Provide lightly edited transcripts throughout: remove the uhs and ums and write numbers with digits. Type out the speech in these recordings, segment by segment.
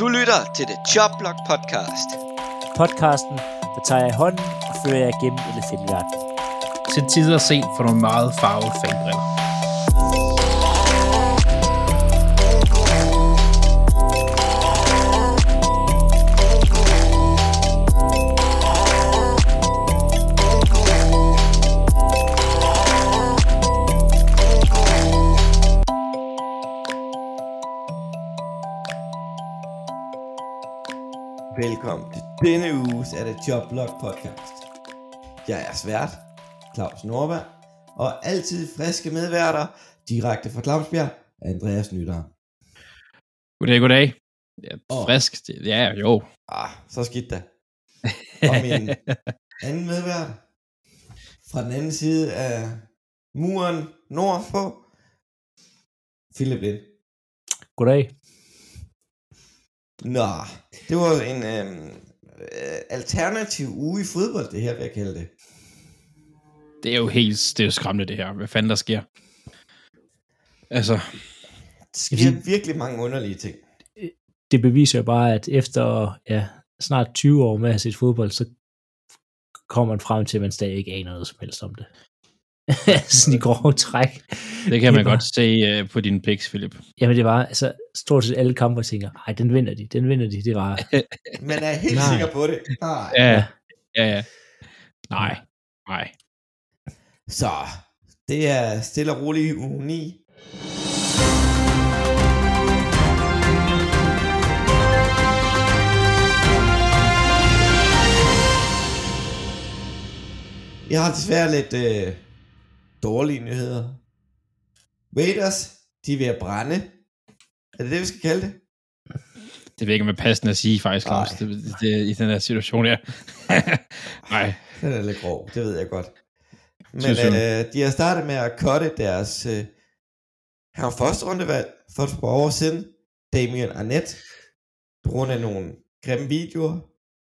Du lytter til The Joblog Podcast. Podcasten, der tager jeg i hånden og fører jer igennem elefantverdenen. Til tider set for nogle meget farvede fanbriller. Velkommen til denne uges af The Joblog Podcast. Jeg er svært, Klaus Norberg, og altid friske medværter, direkte fra Klausbjerg, Andreas Nydager. Goddag, goddag. Frisk, ja jo. Så skidt da. Og min anden medvært, fra den anden side af muren nordpå, Philip Linn. Goddag. Nå, det var en alternativ uge i fodbold, det her, vil jeg kalde det. Det er jo helt, det er jo skræmmende det her. Hvad fanden der sker? Altså, der sker virkelig mange underlige ting. Det beviser jo bare, at efter snart 20 år med at se fodbold, så kommer man frem til, at man stadig ikke aner noget som helst om det. Sådan i grove træk. Det kan man godt se på dine picks, Philip. Jamen det var, altså stort set alle kampe tænker, ej, den vinder de, det var... Man er helt sikker på det. Nej. Ja. Nej. Så, det er stille og roligt uge 9. Jeg har desværre lidt... dårlige nyheder. Raiders, de er ved at brænde. Er det det, vi skal kalde det? Det vil ikke være passende at sige, faktisk, Klaus, det, i den her situation her. Nej. Den er lidt grov, det ved jeg godt. Men de har startet med at cutte deres første rundevalg for et par år siden, Damien Arnett, på grund af nogle grimme videoer.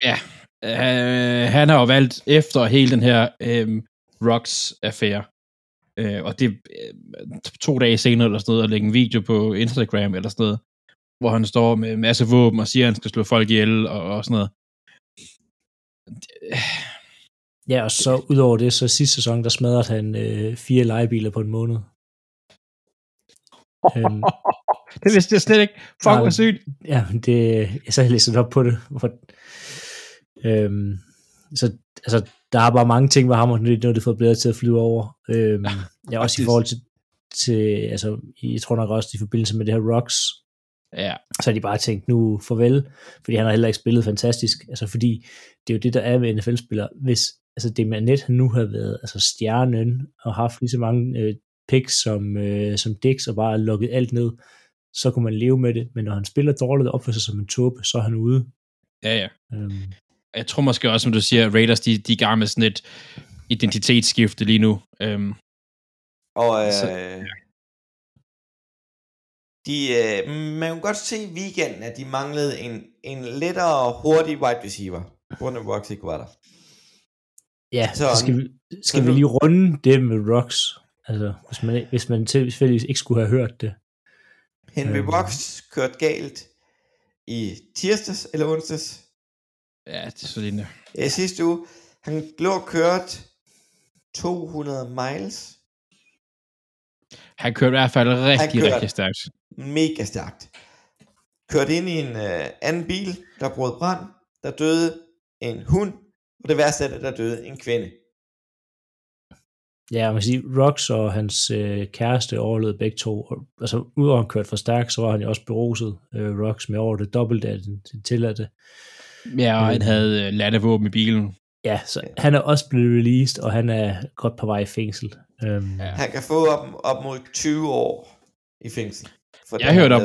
Ja, han har jo valgt efter hele den her Ruggs-affære. Og det to dage senere eller sådan noget, at lægge en video på Instagram eller sådan noget, hvor han står med en masse våben og siger, at han skal slå folk ihjel og sådan noget. Ja, og så udover det, så sidste sæson, der smadrede han 4 lejebiler på en måned. Det vidste jeg slet ikke. Fuck, hvor sygt. Ja, jeg så læste op på det. Så altså, der er bare mange ting med ham, og nu er det fået bedre til at flyve over. Ja, også i forhold til altså, jeg tror nok også i forbindelse med det her Rocks, så har de bare tænkt, nu farvel, fordi han har heller ikke spillet fantastisk, altså fordi det er jo det, der er med NFL-spillere, hvis altså, det med Annette, han nu har været altså stjernen, og haft lige så mange picks som Dix, og bare lukket alt ned, så kunne man leve med det, men når han spiller dårligt og opfører sig som en tåbe, så er han ude. Jeg tror måske også, som du siger, Raiders, de er i gang med sådan et identitetsskifte lige nu. Man kunne godt se i weekenden, at de manglede en lettere hurtig wide receiver. Runde Rocks ikke var der. Ja, så skal vi lige runde det med Rocks. Altså, hvis man tilfældigvis ikke skulle have hørt det. Henry Rocks kørte galt i tirsdags eller onsdags. Ja, det er så lignende. Ja, sidste uge, han lå og kørte 200 miles. Han kørte i hvert fald rigtig stærkt. Mega stærkt. Kørte ind i en anden bil, der brød brand. Der døde en hund, og det værste af det, der døde en kvinde. Ja, man kan sige, Ruggs og hans kæreste overlevede begge to. Altså, udover han kørte for stærkt, så var han jo også beruset. Ruggs med over det dobbelte af den tilladte. Ja, og han havde landevåben i bilen. Ja, så han er også blevet released, og han er godt på vej i fængsel. Han kan få op mod 20 år i fængsel.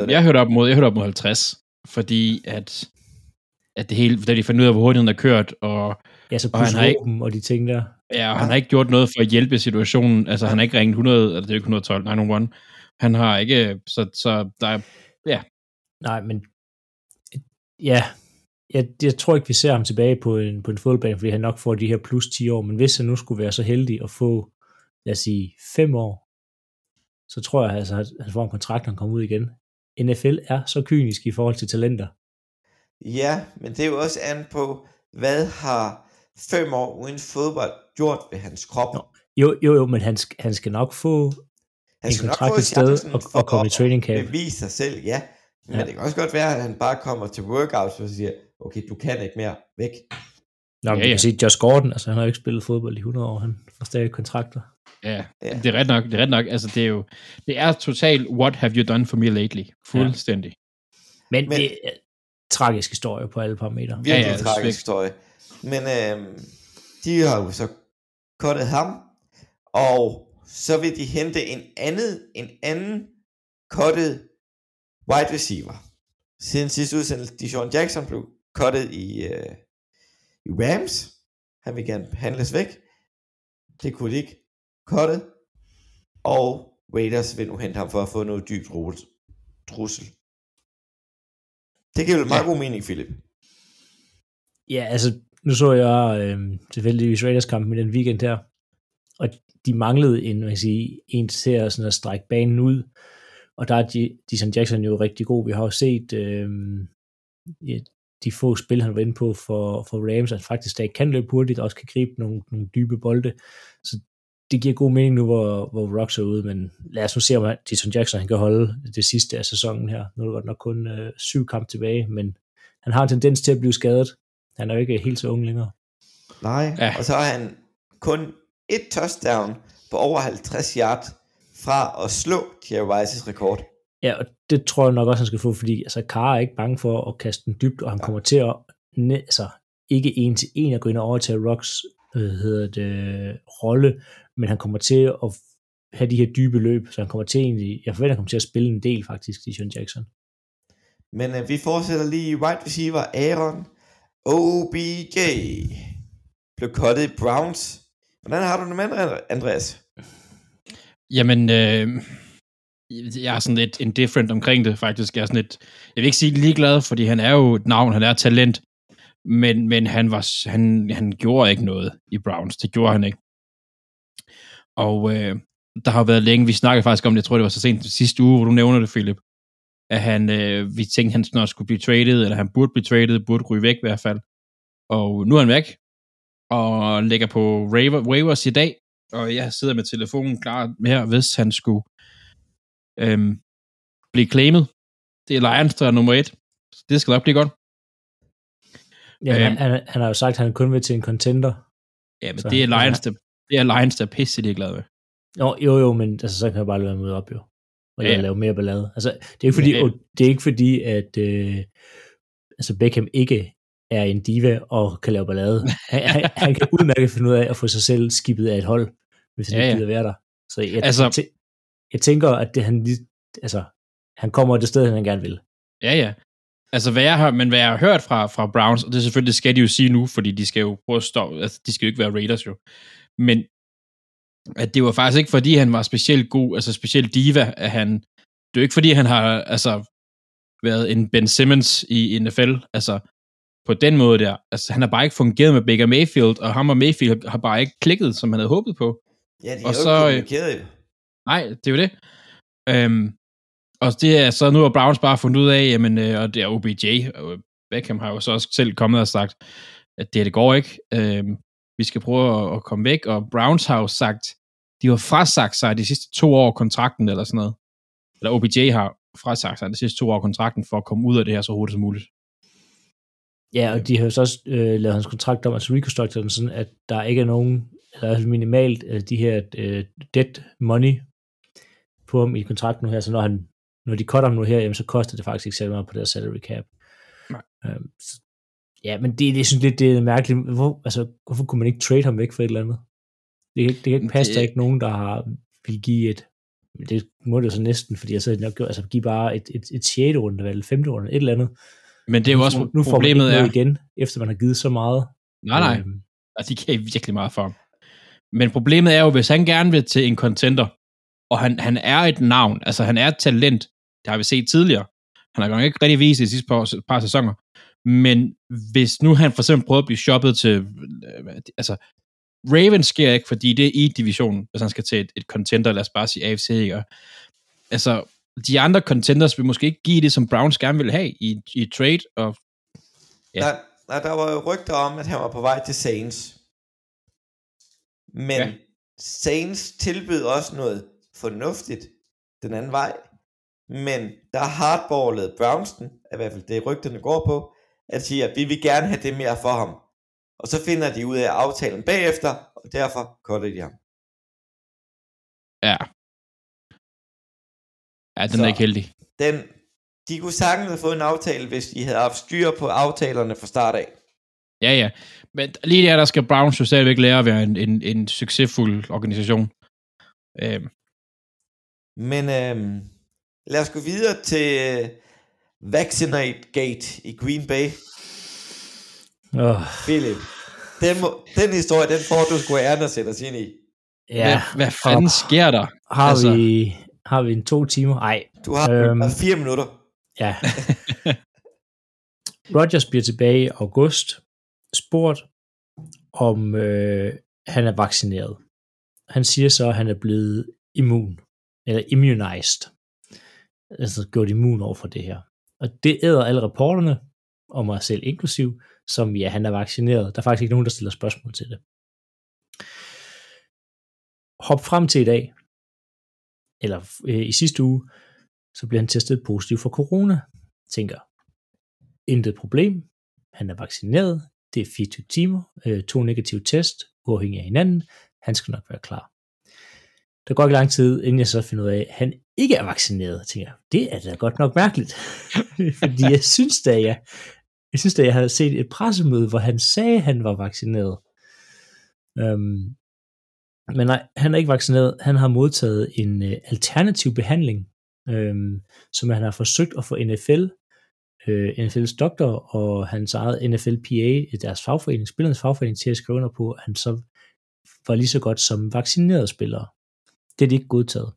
Jeg hørte op mod 50, fordi at det hele, da de fandt ud af, hvor hurtigt han har kørt, og ja, så pusseråben og de ting der. Ja, og han har ikke gjort noget for at hjælpe situationen. Altså, han har ikke ringet 100, eller det er jo ikke 112, 911. Han har ikke, så der er, ja. Nej, men, ja. Jeg tror ikke, vi ser ham tilbage på en fodboldbane, fordi han nok får de her plus 10 år, men hvis han nu skulle være så heldig at få, lad os sige, 5 år, så tror jeg, altså, at han får en kontrakt, når han kommer ud igen. NFL er så kynisk i forhold til talenter, Ja, men det er jo også an på, hvad har 5 år uden fodbold gjort ved hans krop? Jo, men han skal nok få en kontrakt et sted og komme i training camp. Bevise sig selv, ja. Men ja. Det kan også godt være, at han bare kommer til workouts og siger, okay, du kan ikke mere, væk. Nå, men ja, ja. Du kan sige, Josh Gordon, altså han har jo ikke spillet fodbold i 100 år, han får stadig kontrakter. Ja, ja. Det er ret nok, altså det er jo, det er totalt, what have you done for me lately, fuldstændig. Ja. Men det er tragisk historie på alle parametre. Virkelig ja, tragisk historie. Men de har jo så cuttet ham, og så vil de hente en anden cuttet wide receiver. Siden sidste udsendelse, DeSean Jackson blev cuttet i Rams. Han vil gerne handles væk. Det kunne de ikke cutte. Og Raiders vil nu hente ham for at få noget dybt trussel. Det giver vel meget god mening, Philip. Ja, altså, nu så jeg tilfældigvis Raiders-kampen i den weekend her, og de manglede en til at strække banen ud, og der er DeSean Jackson jo rigtig god. Vi har jo set de få spil, han var inde på for Rams, at faktisk stadig kan løbe hurtigt, og også kan gribe nogle dybe bolde. Så det giver god mening nu, hvor Ruggs er ude, men lad os nu se, om DeSean Jackson han kan holde det sidste af sæsonen her. Nu er det godt nok kun 7 kampe tilbage, men han har en tendens til at blive skadet. Han er jo ikke helt så ung længere. Nej, ja. Og så har han kun 1 touchdown på over 50 yards fra at slå Jerry Rice's rekord. Ja, og det tror jeg nok også, han skal få, fordi altså, Carr er ikke bange for at kaste den dybt, og han kommer til at ikke en til en at gå ind og overtage Rocks rolle, men han kommer til at have de her dybe løb, så han kommer til egentlig, jeg forventer, han kommer til at spille en del faktisk, DeSean Jackson. Men vi fortsætter lige wide receiver Aaron OBG blev cuttet i Browns. Hvordan har du det med, Andreas? Jamen, jeg er sådan lidt indifferent omkring det, faktisk. Jeg er sådan lidt, jeg vil ikke sige ligeglad, fordi han er jo et navn, han er talent, men han gjorde ikke noget i Browns. Det gjorde han ikke. Og der har været længe, vi snakkede faktisk om det, jeg tror det var så sent sidste uge, hvor du nævner det, Philip, at han, vi tænkte, han snart skulle blive traded, eller han burde blive traded, burde ryge væk i hvert fald. Og nu er han væk, og ligger på waivers i dag, og jeg sidder med telefonen klar her, hvis han skulle blive claimed. Det er Lions, der er nummer 1. Det skal nok blive godt. Ja, han har jo sagt, at han kun vil til en contender. Ja, men så det er Lions, der er pisse, de er glade ved. Jo, men altså, så kan jeg bare lade mig op, jo. Og jeg lave mere ballade. Altså, det er ikke fordi at altså Beckham ikke er en diva og kan lave ballade. Han kan udmærket finde ud af at få sig selv skibet af et hold, hvis han ikke gider være der. Så jeg tænker, at han kommer det sted, han gerne vil. Ja, ja. Altså, hvad jeg har hørt fra Browns, og det selvfølgelig skal de jo sige nu, fordi de skal jo prøve at stoppe, altså, de skal jo ikke være Raiders jo, men at det var faktisk ikke, fordi han var specielt god, altså specielt diva, at han, det er jo ikke, fordi han har altså været en Ben Simmons i NFL, altså på den måde der, altså han har bare ikke fungeret med Baker Mayfield, og ham og Mayfield har bare ikke klikket, som han havde håbet på. Ja, de er jo ikke kommunikeret jo. Nej, det er jo det. Og det er så nu, og Browns bare fundet ud af, jamen, og det er OBJ, og Beckham har jo så også selv kommet og sagt, at det går ikke, vi skal prøve at komme væk, og Browns har jo sagt, de har frasagt sig de sidste 2 år kontrakten, eller sådan noget. Eller OBJ har frasagt sig de sidste 2 år kontrakten, for at komme ud af det her så hurtigt som muligt. Ja, og de har jo så også lavet hans kontrakt om, altså reconstructed den sådan, at der ikke er nogen, eller minimalt, de her debt money på ham i kontrakten nu her, så når de cutter ham nu her, jamen, så koster det faktisk ikke selv meget på deres salary cap. Nej. Ja, men det synes lidt, det er mærkeligt. Hvorfor kunne man ikke trade ham væk for et eller andet? Det kan ikke passe, der ikke nogen, der vil give et... Det må det så næsten, fordi jeg så nok gjorde, altså give bare et 6. runde, eller 5. runde, et eller andet. Men det er jo også nu problemet er... igen, efter man har givet så meget. Nej. Altså, de kan virkelig meget for ham. Men problemet er jo, hvis han gerne vil til en contender, og han er et navn, altså han er et talent, det har vi set tidligere. Han har godt ikke rigtig vist i de sidste par sæsoner. Men hvis nu han for eksempel prøver at blive shoppet til... altså, Ravens sker ikke, fordi det er i divisionen, hvis han skal til et contender, lad os bare sige AFC, ikke? Altså, de andre contenders vil måske ikke give det, som Browns gerne vil have i trade, og Ja. Der var jo rygter om, at han var på vej til Saints. Men ja. Saints tilbød også noget fornuftigt den anden vej. Men der hardballet Brownsen, i hvert fald det rygterne går på, at sige, at vi vil gerne have det mere for ham. Og så finder de ud af aftalen bagefter, og derfor cutter de ham. Ja. Ja, den så er ikke heldig. De kunne sagtens have fået en aftale, hvis de havde haft styr på aftalerne fra start af. Ja, ja. Men lige der skal Browns jo stadigvæk lære at være en succesfuld organisation. Men lad os gå videre til Vaccinate Gate i Green Bay. Philip, den historie, den får du sgu æren at sætte os ind i. Ja. Hvad fanden sker der? Har vi en 2 timer? Nej. Du har 4 minutter. Ja. Rodgers bliver tilbage i august spurgt, om han er vaccineret. Han siger så, at han er blevet immun, eller immunized. Altså gjort immun over for det her. Og det æder alle reporterne, og mig selv inklusiv, som ja, han er vaccineret. Der er faktisk ikke nogen, der stiller spørgsmål til det. Hop frem til i dag, eller i sidste uge, så bliver han testet positiv for corona, tænker. Intet problem, han er vaccineret, det er 24 timer, 2 negative test, uafhængig af hinanden, han skal nok være klar. Der går ikke lang tid, inden jeg så finder ud af, at han ikke er vaccineret, tænker. Det er da godt nok mærkeligt, fordi jeg synes da, jeg havde set et pressemøde, hvor han sagde, at han var vaccineret. Men nej, han er ikke vaccineret. Han har modtaget en alternativ behandling, som han har forsøgt at få NFL, NFL's doktor og hans eget NFLPA, deres fagforening, spillernes fagforening, til at skrive under på, at han så var lige så godt som vaccinerede spillere. Det er de ikke godtaget.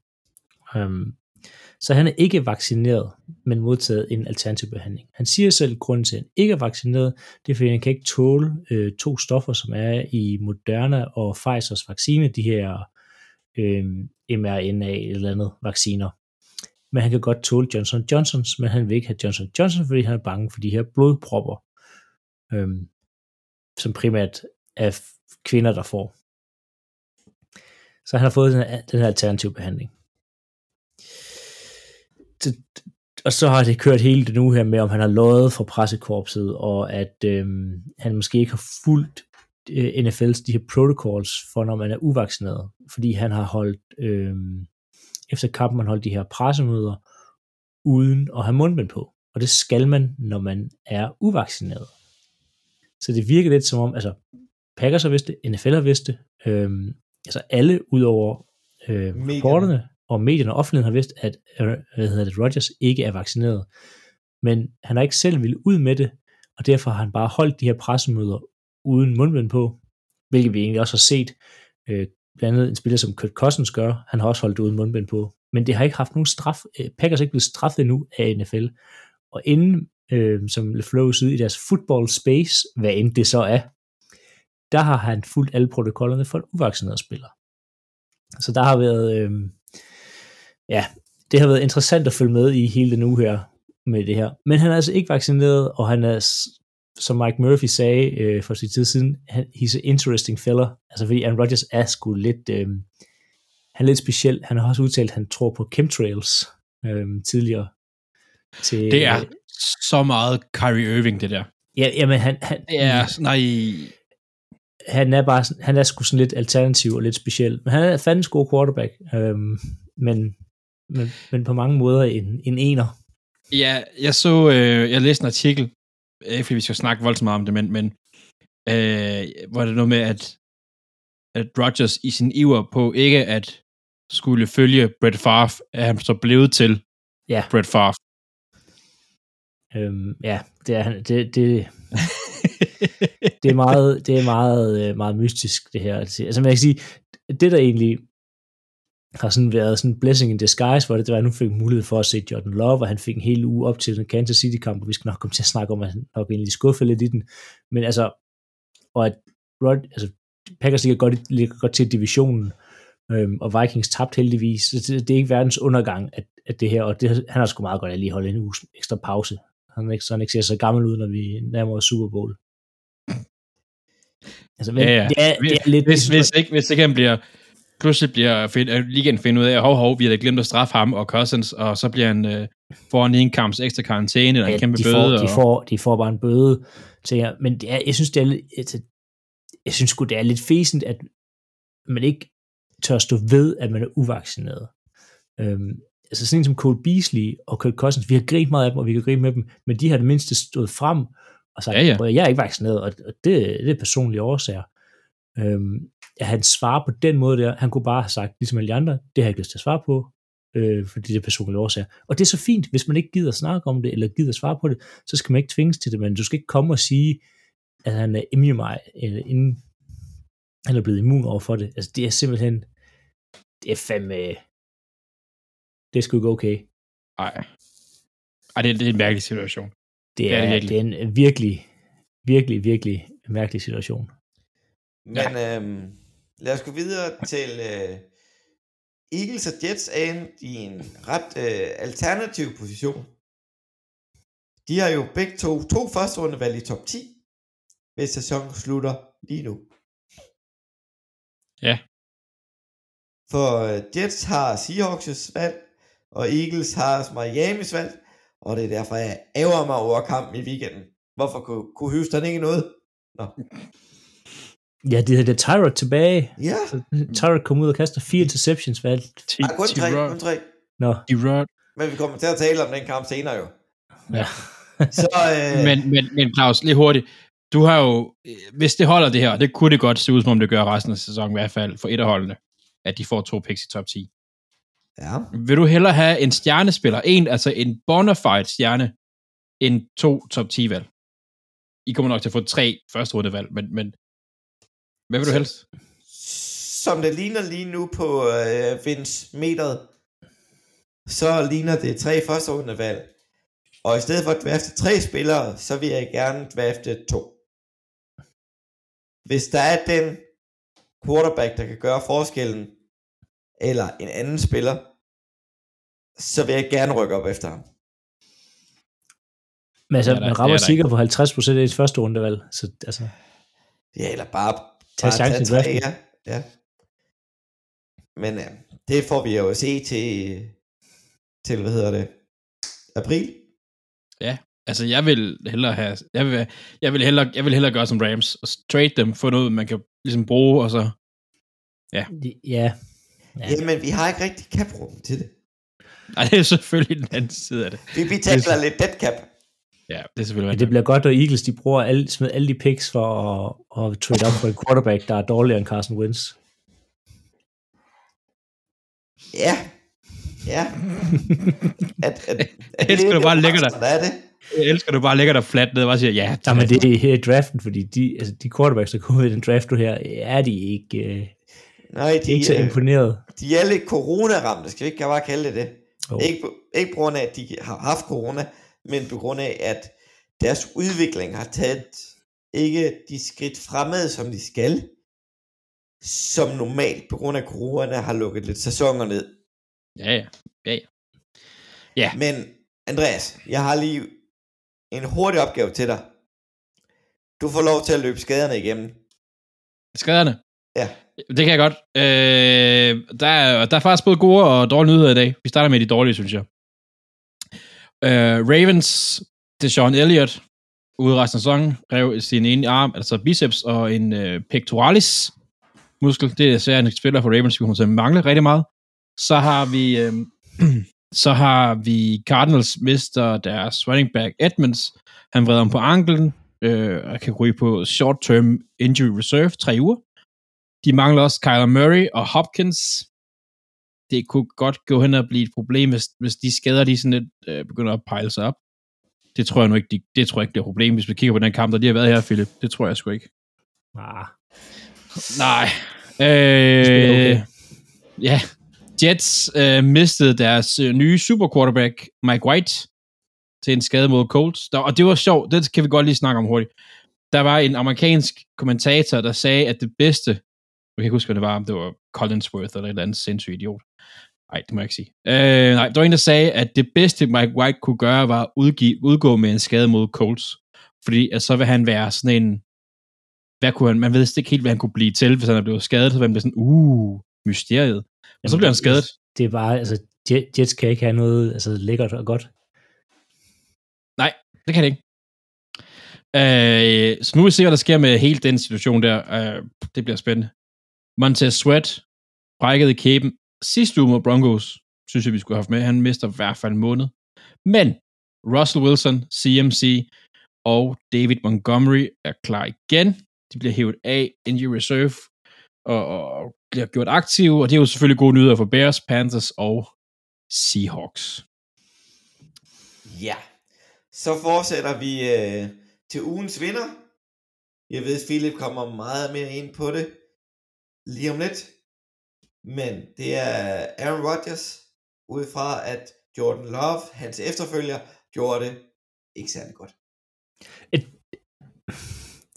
Så han er ikke vaccineret, men modtaget en alternativ behandling. Han siger selv, at grunden til, at han ikke er vaccineret, det er, fordi han kan ikke tåle 2 stoffer, som er i Moderna og Pfizers vaccine, de her mRNA eller andet vacciner. Men han kan godt tåle Johnson Johnsons, men han vil ikke have Johnson Johnson, fordi han er bange for de her blodpropper, som primært er kvinder, der får. Så han har fået den her alternative behandling. Og så har det kørt hele det nu her med, om han har løjet for pressekorpset, og at han måske ikke har fulgt NFL's de her protocols for, når man er uvaccineret. Fordi han har holdt, efter kampen, han holdt de her pressemøder, uden at have mundbind på. Og det skal man, når man er uvaccineret. Så det virker lidt som om, altså Packers har vidst det, NFL har vidst det, altså alle udover reporterne, og medierne og offentligheden har vidst, at Rodgers ikke er vaccineret. Men han har ikke selv ville ud med det, og derfor har han bare holdt de her pressemøder uden mundbind på, hvilket vi egentlig også har set, blandt andet en spiller som Kirk Cousins gør, han har også holdt det uden mundbind på. Men det har ikke haft nogen straf. Packers er ikke blevet straffet endnu af NFL. Og inden, som LeFleur side i deres football space, hvad end det så er, der har han fulgt alle protokollerne for en uvaccineret spiller. Så der har været... Ja, det har været interessant at følge med i hele den uge her med det her. Men han er altså ikke vaccineret, og han er, som Mike Murphy sagde for sin tid siden, he's an interesting fella. Altså fordi Aaron Rodgers er sgu lidt, han er lidt speciel. Han har også udtalt, at han tror på chemtrails tidligere. Til, det er så meget Kyrie Irving, det der. Ja, jamen han yes, nej. Han er sgu sådan lidt alternativ og lidt speciel. Men han er fandens god quarterback. Men på mange måder en ener. Ja, jeg læste en artikel, ikke fordi vi skal snakke voldsomt meget om det, men hvor det noget med, at Rodgers i sin iver på ikke at skulle følge Brett Favre, at han så blevet til Brett Favre. Ja, det er han. Det det er meget mystisk, det her. Altså, man kan sige, det der egentlig har sådan været sådan en blessing in disguise, hvor det var, at nu fik mulighed for at se Jordan Love, og han fik en hel uge op til den Kansas City-kamp, og vi skal nok komme til at snakke om, at han nok egentlig skuffede lidt i den. Men altså, og at Packers ligger godt til divisionen, og Vikings tabte heldigvis, så det er ikke verdens undergang, at det her, og det, han har sgu meget godt at lige holde en uges ekstra pause. han ikke ser så gammel ud, når vi nærmer os Super Bowl. Altså, men ja. Hvis ikke han bliver... Pludselig bliver ligaen finder ud af, at vi har da glemt at straffe ham og Cousins, og så bliver han foran en kamps ekstra karantæne, eller en kæmpe bøde. De får bare en bøde, tænker. Men jeg synes det er lidt fæsent, at man ikke tør stå ved, at man er uvaccineret. Altså sådan som Cole Beasley og Kirk Cousins, vi har grinet meget af dem, og vi kan grine med dem, men de har det mindste stået frem og sagt, jeg er ikke vaccineret, og det er personlige årsager. At han svarer på den måde der, han kunne bare have sagt, ligesom alle de andre, det har jeg ikke lyst til at svare på, fordi det er personlige årsager. Og det er så fint, hvis man ikke gider snakke om det, eller gider svare på det, så skal man ikke tvinges til det, men du skal ikke komme og sige, at han er inden han er blevet immun over for det. Altså det er simpelthen, det er fandme, det er sgu ikke okay. Ej, det er en mærkelig situation. Det er en virkelig mærkelig situation. Men lad os gå videre til Eagles og Jets er i en ret alternativ position. De har jo begge to første rundevalg i top 10, hvis sæsonen slutter lige nu. Ja. For Jets har Seahawks' valg, og Eagles har Miami's valg, og det er derfor, jeg ærger mig over kampen i weekenden. Hvorfor kunne Houston ikke noget? Nå. Ja, de havde Tyrod tilbage. Ja. Tyrod kom ud og kaster 4 interceptions. Nej, kun tre. Nå. Men vi kommer til at tale om den kamp senere jo. Ja. Så, men Klaus, lige hurtigt. Du har jo, hvis det holder det her, det kunne det godt se ud, som om det gør resten af sæsonen, i hvert fald for etterholdene, at de får 2 picks i top 10. Ja. Vil du hellere have en stjernespiller, en bonafide stjerne, end 2 top 10-valg? I kommer nok til at få 3 første rundevalg, men hvad vil du helst? Som det ligner lige nu på Vince meteret, så ligner det 3 første rundevalg. Og i stedet for at drafte 3 spillere, så vil jeg gerne drafte 2. Hvis der er den quarterback, der kan gøre forskellen, eller en anden spiller, så vil jeg gerne rykke op efter ham. Men altså, man rammer sikkert på 50% af et første rundevalg. Så altså... Ja, eller bare tage 3, ja. Men det får vi jo at se til april. Ja, altså jeg vil hellere gøre som Rams, og trade dem, få noget, man kan ligesom bruge, og så, ja. Ja. Jamen, vi har ikke rigtig cap-rum til det. Nej, det er selvfølgelig den anden side af det. Vi tager lidt dead cap. Ja, det er selvfølgelig. Men det bliver godt, at Eagles, de bruger alle de picks for at trade op for en quarterback, der er dårligere end Carson Wentz. Ja. Ja. Jeg elsker, du bare lægger dig fladt ned og bare siger, ja. Jamen, det er her i draften, fordi de quarterbacks, der kommer i den draft, du her, er de ikke, nej, de, ikke så imponeret. De er lidt corona-ramte, skal vi ikke bare kalde det. Ikke på grund af, at de har haft corona, men på grund af, at deres udvikling har taget ikke de skridt fremad, som de skal, som normalt på grund af corona har lukket lidt sæsoner ned. Ja. Men Andreas, jeg har lige en hurtig opgave til dig. Du får lov til at løbe skaderne igennem. Skaderne? Ja. Det kan jeg godt. Der er faktisk både gode og dårlige nyheder i dag. Vi starter med de dårlige, synes jeg. Ravens, DeSean Elliott ude resten af sæsonen, rev sin ene arm, altså biceps og en pectoralis muskel. Det er særligt en spiller for Ravens, vi kommer til at mangle rigtig meget. Så har vi Cardinals mister deres running back Edmonds. Han vreder om på anklen og kan ryge på short-term injury reserve 3 uger. De mangler også Kyler Murray og Hopkins. Det kunne godt gå hen og blive et problem, hvis de skader, de sådan lidt begynder at pile sig op. Det tror jeg nu ikke, det er et problem, hvis vi kigger på den kamp, der de har været her, Philip. Det tror jeg sgu ikke. Nej. Okay. Ja. Jets mistede deres nye super quarterback, Mike White, til en skade mod Colts. Og det var sjovt, det kan vi godt lige snakke om hurtigt. Der var en amerikansk kommentator, der sagde, at det bedste, jeg kan ikke huske, hvad det var, om det var Collinsworth eller et eller andet sindssygt idiot. Nej, det må jeg ikke sige. Nej, der var en, der sagde, at det bedste Mike White kunne gøre, var at udgå med en skade mod Colts. Fordi at så vil han være sådan en... Hvad kunne han, man ved ikke helt, hvad han kunne blive til, hvis han er blevet skadet. Så var han blevet sådan, mysteriet. Og så bliver han skadet. Det er bare, altså, Jets kan ikke have noget altså, lækkert og godt. Nej, det kan det ikke. Så nu vil vi se, hvad der sker med hele den situation der. Det bliver spændende. Montez Sweat brækkede kæben sidste uge mod Broncos. Synes jeg, vi skulle have haft med. Han mister i hvert fald en måned. Men Russell Wilson, CMC og David Montgomery er klar igen. De bliver hævet af injury reserve og bliver gjort aktive. Og det er jo selvfølgelig gode nyheder for Bears, Panthers og Seahawks. Ja, så fortsætter vi til ugens vinder. Jeg ved, Philip kommer meget mere ind på det lige om lidt. Men det er Aaron Rodgers, ud fra at Jordan Love, hans efterfølger, gjorde det ikke særlig godt.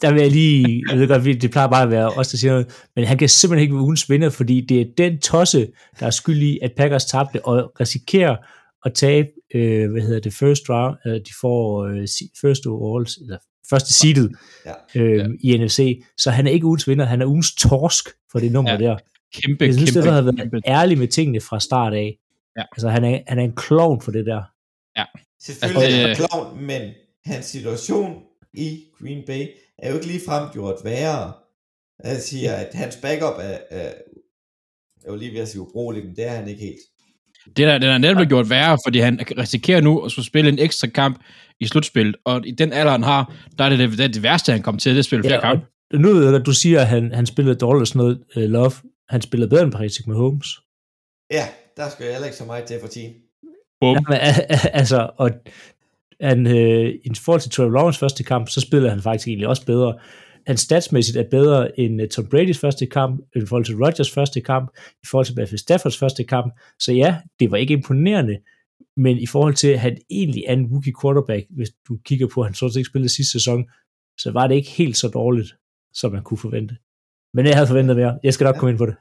Der vil jeg lige, jeg ved godt, det plejer bare at være os, der siger noget, men han kan simpelthen ikke være ugens vinder, fordi det er den tosse, der er skyld i, at Packers tabte og risikerer at tabe, first round, de får first overalls, eller første seedet i NFC, så han er ikke ugens vinder, han er ugens torsk for det nummer der. Kæmpe, jeg synes, det havde været ærlig med tingene fra start af. Ja. Altså, han er en klovn for det der. Ja. Selvfølgelig er han en klovn, men hans situation i Green Bay er jo ikke ligefrem gjort værre. Jeg siger, at hans backup er jo lige ved at sige ubrugelig, men det er han ikke helt. Det er nemlig gjort værre, fordi han risikerer nu at skulle spille en ekstra kamp i slutspillet, og i den alder, han har, der er det værste, han kom til, det at spille flere kampe. Nu ved jeg, at du siger, at han spillede dårligt og sådan noget, Love. Han spillede bedre end Patrick Mahomes. Ja, der skal jeg heller ikke så meget til for tiden. Altså, og i forhold til Trevor Lawrence første kamp, så spiller han faktisk egentlig også bedre. Han statsmæssigt er bedre end Tom Brady's første kamp, i forhold til Rodgers første kamp, i forhold til Matthew Staffords første kamp. Så ja, det var ikke imponerende, men i forhold til, at han egentlig er en rookie quarterback, hvis du kigger på, at han sådan set ikke spillede sidste sæson, så var det ikke helt så dårligt, som man kunne forvente. Men jeg havde forventet mere. Jeg skal nok komme ind på det.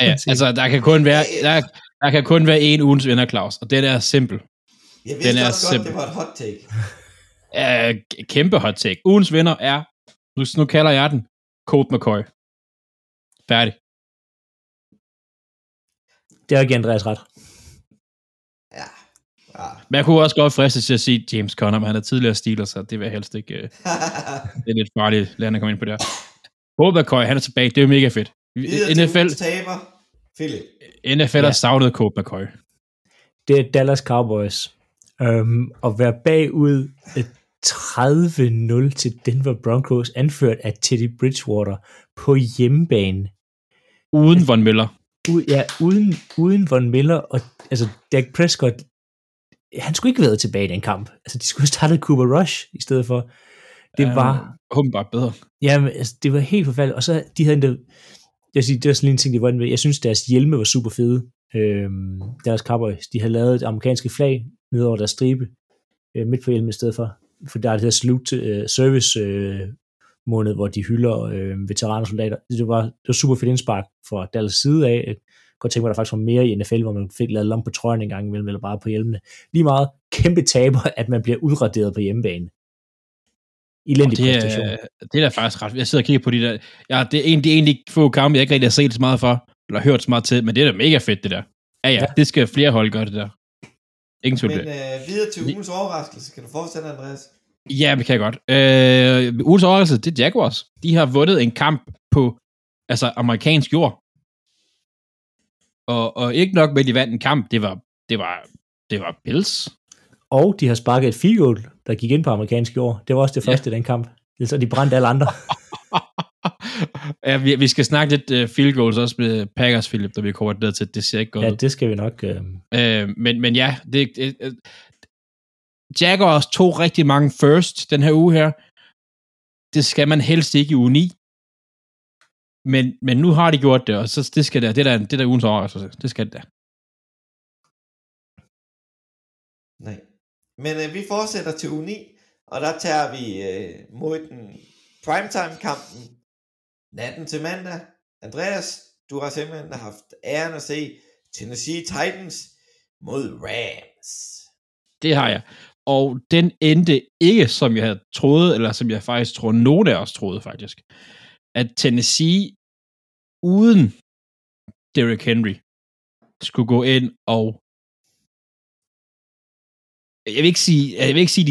Ja, altså, der kan kun være en ugens vinder, Klaus, og den er simpel. Jeg vidste også godt, det var et hot take. Kæmpe hot take. Ugens vinder er, nu kalder jeg den, Kobe McCoy. Færdig. Det er ikke Andreas ret. Ja. Men jeg kunne også godt fristes til at sige James Conner, men han er tidligere Steelers, så det vil jeg helst ikke. Det er lidt farligt, lad han komme ind på det her. Kobe McCoy, han er tilbage. Det er jo mega fedt. NFL har savnet Kobe McCoy. Det er Dallas Cowboys. At være bagud 30-0 til Denver Broncos, anført af Teddy Bridgewater på hjemmebane. Uden Von Miller. Uden Von Miller. Og, altså, Dak Prescott, han skulle ikke være tilbage i den kamp. Altså, de skulle have startet Cooper Rush i stedet for. Det var åbenbart bedre. Jamen, altså, det var helt forfærdeligt. Og så, de havde det var sådan en ting, de var inde ved. Jeg synes, deres hjelme var super fede. Deres Cowboys, de havde lavet et amerikanske flag ned over deres stribe, midt på hjelmen i stedet for. For der er det her service-måned, hvor de hylder veteraner og soldater. Det var super fedt indspark fra Dallas side af. Jeg godt tænke mig, der faktisk var mere i NFL, hvor man fik lavet lommen på trøjen en gang imellem, eller bare på hjelmene. Lige meget kæmpe taber, at man bliver udraderet på hjemmebane. Det er da faktisk ret. Jeg sidder og kigger på de der. Ja, det er egentlig få kampe, jeg ikke rigtig har set så meget for, eller hørt så meget til, men det er da mega fedt, det der. Ja, det skal flere hold gøre, det der. Ingen tvivl. Men videre til ugens overraskelse. Kan du fortsætte, Andreas? Ja, det kan jeg godt. Ugens overraskelse, det er Jaguars. De har vundet en kamp på amerikansk jord. Og ikke nok med, at de vandt en kamp. Det var Bills. Og de har sparket et field goal, der gik ind på amerikansk jord. Det var også det første i den kamp. Så de brændte alle andre. Ja, vi skal snakke lidt field goals også med Packers, Philip, der vi kommer ned til. Det ser ikke godt ud. Ja, det skal vi nok. Men ja, Jaguars tog rigtig mange first den her uge her. Det skal man helst ikke i uge 9. Men nu har de gjort det, og så det skal der. Det der ugens overraskelse. Det skal det der. Nej. Men vi fortsætter til uge 9, og der tager vi mod den primetime-kampen natten til mandag. Andreas, du har simpelthen haft æren at se Tennessee Titans mod Rams. Det har jeg. Og den endte ikke, som jeg havde troet, eller som jeg faktisk tror, nogen af os troede faktisk, at Tennessee uden Derrick Henry skulle gå ind og... Jeg vil ikke sige,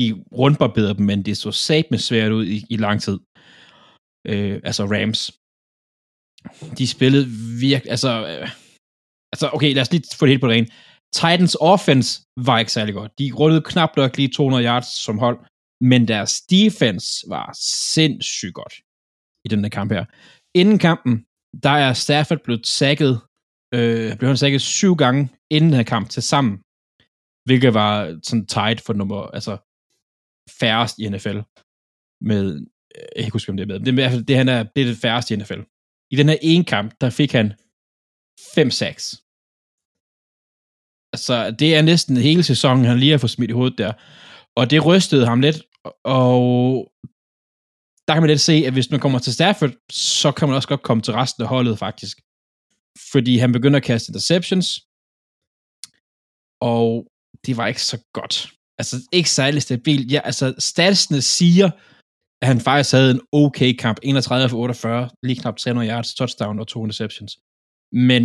de rundbarberede dem, men det så satme svært ud i lang tid. Altså Rams. De spillede virkelig... Altså, okay, lad os lige få det helt på det rene. Titans offense var ikke særlig godt. De rundede knap nok lige 200 yards som hold, men deres defense var sindssygt godt i den der kamp her. Inden kampen, der er Stafford blevet sacket, blev han sacket 7 gange inden den her kamp til sammen, hvilket var sådan tight for nummer, altså færrest i NFL. Med, jeg kan ikke huske, om det er med. Det er i hvert fald det, han er det færrest i NFL. I den her ene kamp, der fik han 5 sacks. Altså, det er næsten hele sæsonen, han lige har fået smidt i hovedet der. Og det rystede ham lidt, og der kan man lidt se, at hvis man kommer til Stafford, så kan man også godt komme til resten af holdet, faktisk. Fordi han begynder at kaste interceptions, og det var ikke så godt. Altså, ikke særlig stabilt. Ja, altså, statsene siger, at han faktisk havde en okay kamp. 31 for 48, lige knap 300 yards, touchdown og 2 interceptions. Men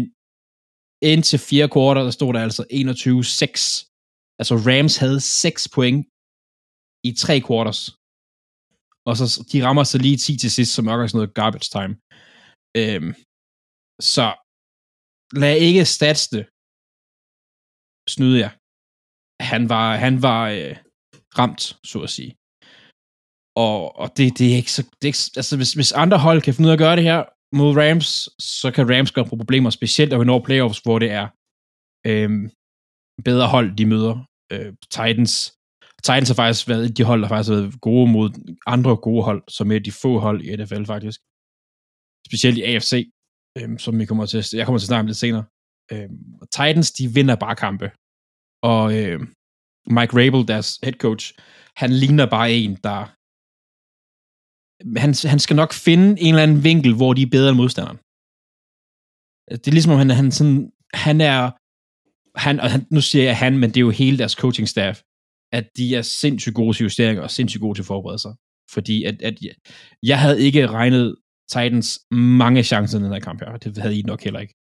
indtil 4 kvarter, der stod der altså 21-6. Altså Rams havde 6 point i 3 quarters. Og så de rammer så lige 10 til sidst, som nok er sådan noget garbage time. Så lad ikke statsene snyde jer. Han var ramt, så at sige. Og det er ikke så... Det er ikke, altså hvis andre hold kan finde ud af at gøre det her, mod Rams, så kan Rams gøre problemer, specielt når vi når playoffs, hvor det er bedre hold, de møder. Titans. Titans har faktisk været de hold, der faktisk har været gode mod andre gode hold, som er de få hold i NFL faktisk. Specielt i AFC, som jeg kommer til at snakke om lidt senere. Titans, de vinder bare kampe. Og Mike Rabel, deres head coach, han ligner bare en, der... Han skal nok finde en eller anden vinkel, hvor de er bedre end modstanderen. Det er ligesom, om han, nu siger jeg han, men det er jo hele deres coaching staff, at de er sindssygt gode til justeringer, og sindssygt gode til forberedelser. Fordi at jeg havde ikke regnet Titans mange chancer i den her kamp her. Det havde I nok heller ikke.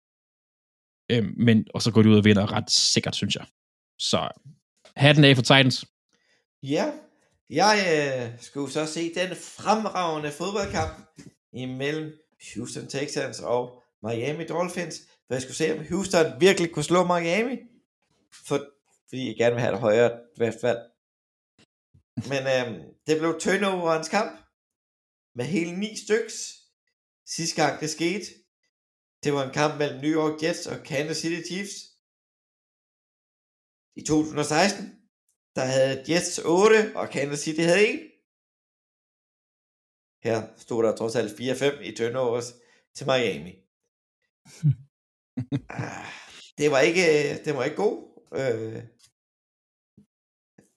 Og så går de ud og vinder ret sikkert, synes jeg. Så hatten af for Titans. Ja. Yeah. Jeg skulle så se den fremragende fodboldkamp imellem Houston Texans og Miami Dolphins, for jeg skulle se, om Houston virkelig kunne slå Miami, fordi jeg gerne vil have det højere i hvert fald. Men det blev turnoverens kamp med hele 9 styks. Sidste gang det skete, det var en kamp mellem New York Jets og Kansas City Chiefs. I 2016 der havde Jets 8, og Kansas City havde 1. Her stod der trods alt 4-5 i turnovers til Miami. Det var ikke god.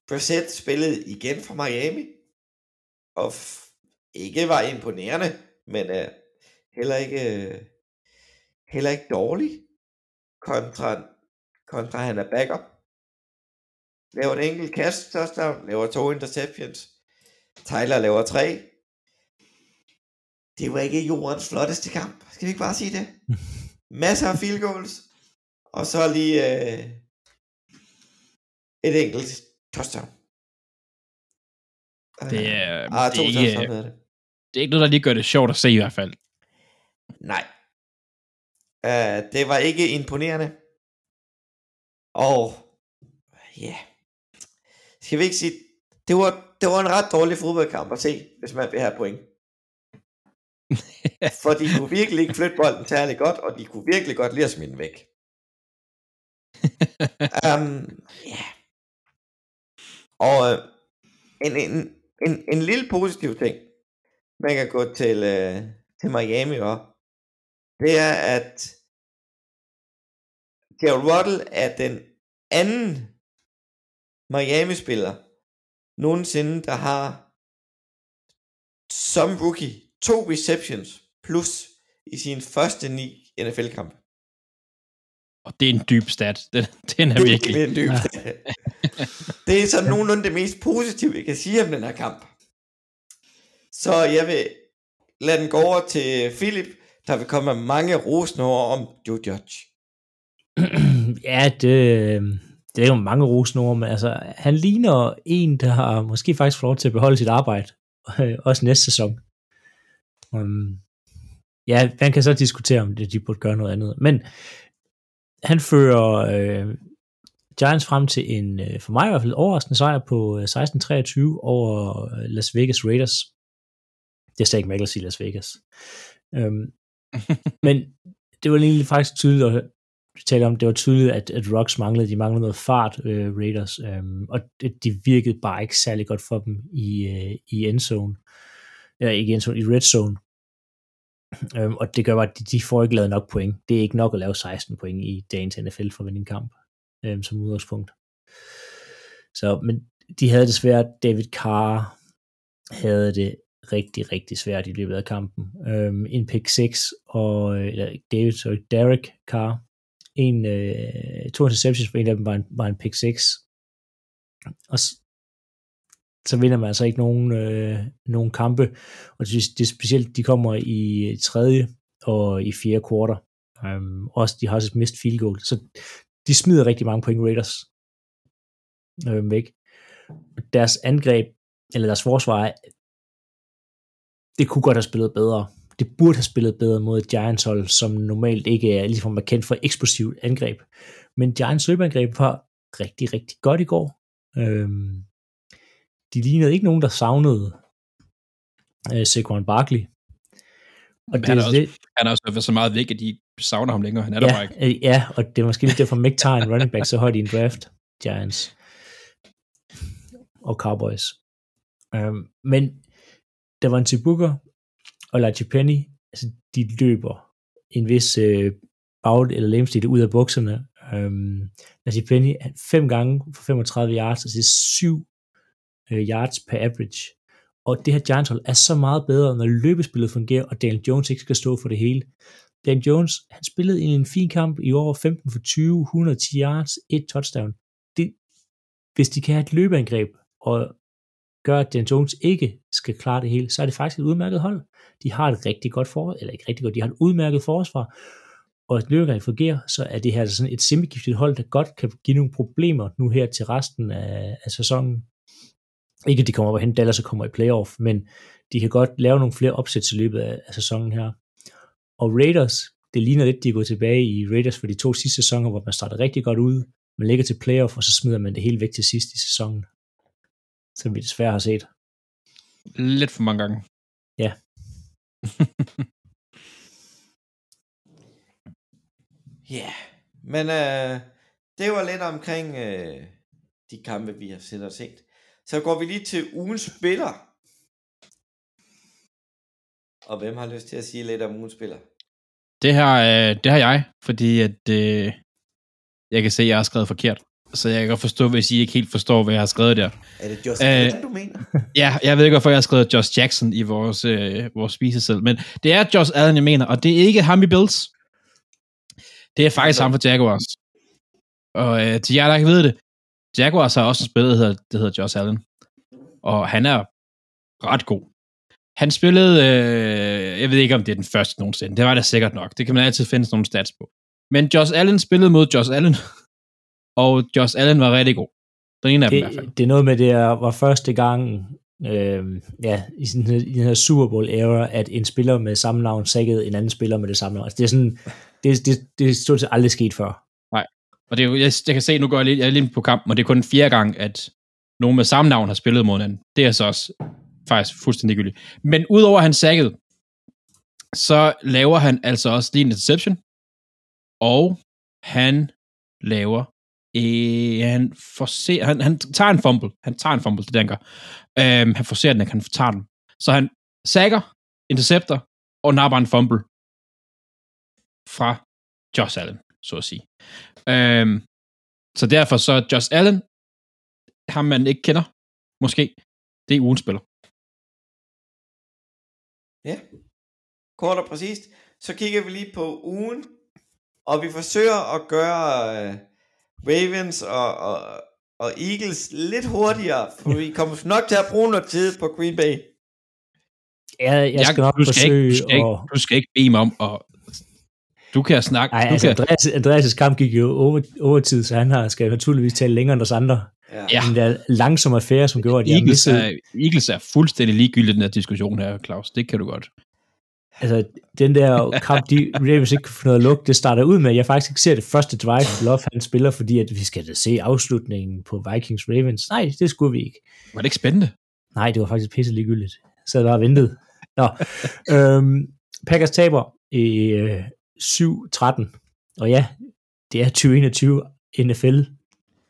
Brissett spillede igen for Miami, og ikke var imponerende, men heller ikke dårlig, kontra han er backup. Laver en enkelt kast, touchdown, laver 2 interceptions, Tyler laver 3. Det var ikke jordens flotteste kamp, skal vi ikke bare sige det? Masser af field goals, og så lige et enkelt touchdown. Det er ikke noget, der lige gør det sjovt at se i hvert fald. Nej. Det var ikke imponerende. Og ja, yeah. Skal vi ikke sige, det var en ret dårlig fodboldkamp at se, hvis man vil have point. For de kunne virkelig ikke flytte bolden særlig godt, og de kunne virkelig godt lide at smide den væk. Yeah. Og en lille positiv ting, man kan gå til Miami og det er, at Gerald Waddle er den anden Miami-spiller nogensinde, der har som rookie 2 receptions plus i sin første 9 NFL-kampe. Og det er en dyb stat. Den er virkelig. Det er en dyb stat. Det er sådan nogenlunde det mest positive, jeg kan sige om den her kamp. Så jeg vil lade den gå over til Philip, der vil komme med mange rosende ord om Joe Judge. Ja, det er jo mange rosende ord, men altså, han ligner en, der har måske faktisk fået lov til at beholde sit arbejde, også næste sæson. Ja, man kan så diskutere, om de burde gøre noget andet, men han fører Giants frem til en, for mig i hvert fald, overraskende sejr på 16-23 over Las Vegas Raiders. Det er stadig ikke mærkeligt at sige Las Vegas. Men det var egentlig faktisk tydeligt at tale om, det var tydeligt, at Ruggs manglede. De manglede noget fart, Raiders, og de virkede bare ikke særlig godt for dem i endzone. Ikke endzone, i red zone. Og det gør bare, at de får ikke lavet nok point. Det er ikke nok at lave 16 point i dagens NFL for at vinde en kamp som udgangspunkt. Så, men de havde det svært. David Carr havde det rigtig, rigtig svært i løbet af kampen. En pick 6, Derek Carr. To interceptions på en af dem var en pick 6. Og så vinder man altså ikke nogen kampe, og det er specielt, de kommer i tredje og i fjerde kvarter. De har også mistet field goal, så de smider rigtig mange point Raiders væk. Deres angreb, eller deres forsvar, det kunne godt have spillet bedre. Det burde have spillet bedre mod Giants hold, som normalt ikke er ligesom er kendt for eksplosivt angreb. Men Giants løbeangreb var rigtig, rigtig godt i går. De lignede ikke nogen, der savnede Saquon Barkley. Og det han er også været så meget væk, at de savner ham længere. Han er der ikke. Ja, og det er måske lidt derfor, at Mick tager en running back så højt i en draft. Giants og Cowboys. Men der var en til Booker og Lachie Penny. Altså, de løber en vis bag- eller lemstil ud af bukserne. Lachie Penny 5 gange for 35 yards, altså 7 yards per average, og det her Giants-hold er så meget bedre, når løbespillet fungerer, og Daniel Jones ikke skal stå for det hele. Daniel Jones, han spillede en fin kamp i år, 15 for 20, 110 yards, 1 touchdown. Hvis de kan have et løbeangreb, og gør, at Daniel Jones ikke skal klare det hele, så er det faktisk et udmærket hold. De har et rigtig godt udmærket forsvar, og et løbeangreb fungerer, så er det her sådan et semigiftigt hold, der godt kan give nogle problemer nu her til resten af sæsonen. Ikke at de kommer op og hente Dallas og kommer i playoff, men de kan godt lave nogle flere opsæt i løbet af sæsonen her. Og Raiders, det ligner lidt, de er gået tilbage i Raiders for de 2 sidste sæsoner, hvor man startede rigtig godt ud, man ligger til playoff, og så smider man det hele væk til sidst i sæsonen, som vi desværre har set. Lidt for mange gange. Ja. Ja, men det var lidt omkring de kampe, vi har set og set. Så går vi lige til ugens spiller. Og hvem har lyst til at sige lidt om ugens spiller? Det har jeg, fordi at jeg kan se, at jeg har skrevet forkert. Så jeg kan godt forstå, hvis I ikke helt forstår, hvad jeg har skrevet der. Er det Josh Jackson, du mener? Ja, jeg ved ikke, hvorfor jeg har skrevet Josh Jackson i vores spiseseddel. Men det er Josh Allen, jeg mener, og det er ikke ham i Bills. Det er faktisk ham for Jaguars. Og til jer, der ikke ved det, Jaguars har også en spiller, der hedder Josh Allen. Og han er ret god. Han spillede, jeg ved ikke, om det er den første nogensinde. Det var det sikkert nok. Det kan man altid finde nogle stats på. Men Josh Allen spillede mod Josh Allen. Og Josh Allen var rigtig god. Den ene af dem i hvert fald. Det er noget med, det var første gang i den her Super Bowl-era, at en spiller med samme navn sækkede en anden spiller med det samme navn. Altså, det er sådan, det stod til aldrig sket før. Og det er jo, jeg kan se, nu går jeg lidt på kampen, og det er kun den 4. gang, at nogen med samme navn har spillet mod hinanden. Det er så også faktisk fuldstændig gyldigt. Men udover at han sackede, så laver han altså også lige en interception, og han laver han tager en fumble. Han tager en fumble, det den gør. Han forser den, han tager den. Så han sacker, intercepter, og napper en fumble fra Josh Allen, så at sige. Så derfor så Josh Allen, ham man ikke kender, måske, det er ugens spiller. Ja, kort og præcist. Så kigger vi lige på ugen Og vi forsøger at gøre Ravens og Eagles lidt hurtigere, for vi kommer nok til at bruge noget tid på Green Bay. Jeg skal nok forsøge... Du skal ikke bede mig om at... Du kan snakke... Nej, altså, Andreas' kamp gik jo overtid, så han skal naturligvis tale længere end os andre. Ja. Den der langsomme affære, som gjorde, at jeg mistede... Eagles er fuldstændig ligegyldig, den her diskussion her, Klaus. Det kan du godt. Altså, den der kamp, de Ravens ikke kunne få noget at lukke, det starter ud med, at jeg faktisk ikke ser det første drive, Love han spiller, fordi at vi skal da se afslutningen på Vikings-Ravens. Nej, det skulle vi ikke. Var det ikke spændende? Nej, det var faktisk pisse ligegyldigt. Så jeg bare ventet. Nå. Packers taber i 7-13. Og ja, det er 2021 NFL.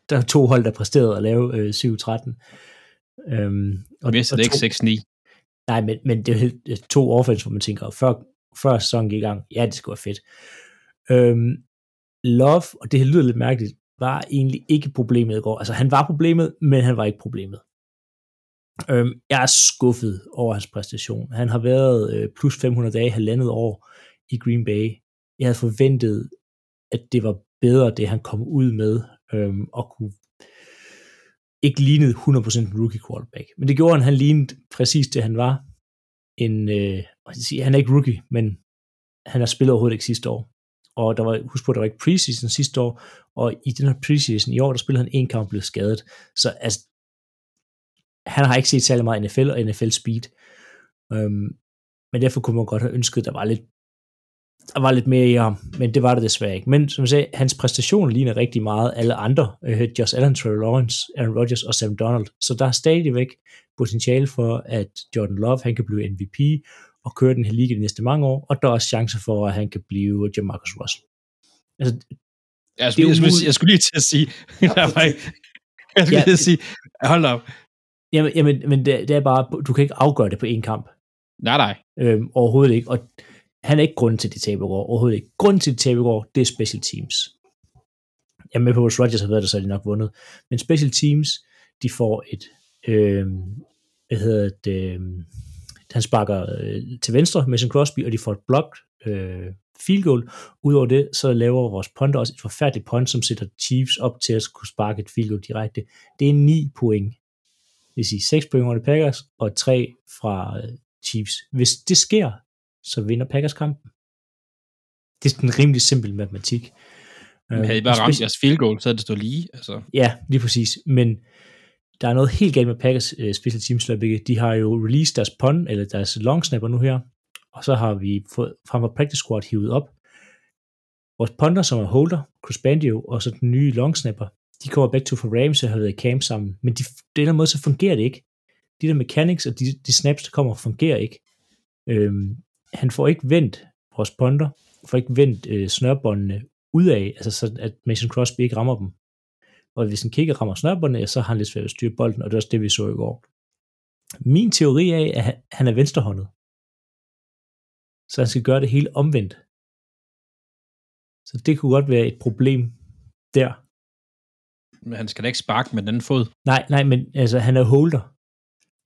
Der er to hold, der præsterede at lave 7-13. Hvis det ikke 6-9. Nej, men det er helt to offense, hvor man tænker, før sæsonen gik i gang, ja, det skulle være fedt. Love, og det lyder lidt mærkeligt, var egentlig ikke problemet i går. Altså, han var problemet, men han var ikke problemet. Jeg er skuffet over hans præstation. Han har været plus 500 dage, halvandet år i Green Bay. Jeg havde forventet, at det var bedre, det han kom ud med, og kunne ikke lignede 100% rookie quarterback. Men det gjorde han, han lignede præcis det, han var. Han er ikke rookie, men han har spillet overhovedet ikke sidste år. Og der var, husk på, der var ikke preseason sidste år, og i den her preseason i år, der spillede han en kamp og blev skadet. Så altså, han har ikke set særlig meget NFL og NFL speed. Men derfor kunne man godt have ønsket, der var lidt mere i ham, men det var det desværre ikke. Men som jeg sagde, hans præstationer ligner rigtig meget alle andre. Josh Allen, Trevor Lawrence, Aaron Rodgers og Sam Donald. Så der er stadigvæk potentiale for, at Jordan Love, han kan blive MVP og køre den her liga de næste mange år, og der er også chancer for, at han kan blive Jamarcus Russell. Altså, jeg skulle lige til at sige, hold op. Jamen, men det er bare, du kan ikke afgøre det på én kamp. Nej. Overhovedet ikke, og han er ikke grunden til, at de taber går. Overhovedet ikke. Grunden til, at de taber går, det er special teams. Jeg er med på, at Rodgers har været der, så er de nok vundet. Men special teams, de får et... han sparker til venstre, Mason Crosby, og de får et blocked field goal. Udover det, så laver vores punter også et forfærdeligt punt, som sætter Chiefs op til at kunne sparke et field goal direkte. Det er 9 point. Det vil sige 6 point over de Packers, og 3 fra Chiefs. Hvis det sker, så vinder Packers kampen. Det er en rimelig simpel matematik. Men havde I bare ramt jeres field goal, så havde det stået lige. Altså. Ja, lige præcis. Men der er noget helt galt med Packers special teams. De har jo released deres pun, eller deres long snapper nu her, og så har vi fået frem for practice squad hivet op. Vores punter, som er holder, Chris Bandio, og så den nye long snapper, de kommer back to for Rams, og har været i camp sammen, men på den anden måde, så fungerer det ikke. De der mechanics og de snaps, der kommer, fungerer ikke. Han får ikke vendt vores punter, får ikke vendt snørbåndene ud af, altså så at Mason Crosby ikke rammer dem. Og hvis han kigger rammer snørbåndene, så har han lidt svært at styre bolden, og det er også det, vi så i går. Min teori er, at han er venstrehåndet. Så han skal gøre det hele omvendt. Så det kunne godt være et problem der. Men han skal da ikke sparke med den anden fod. Nej, men altså, han er holder.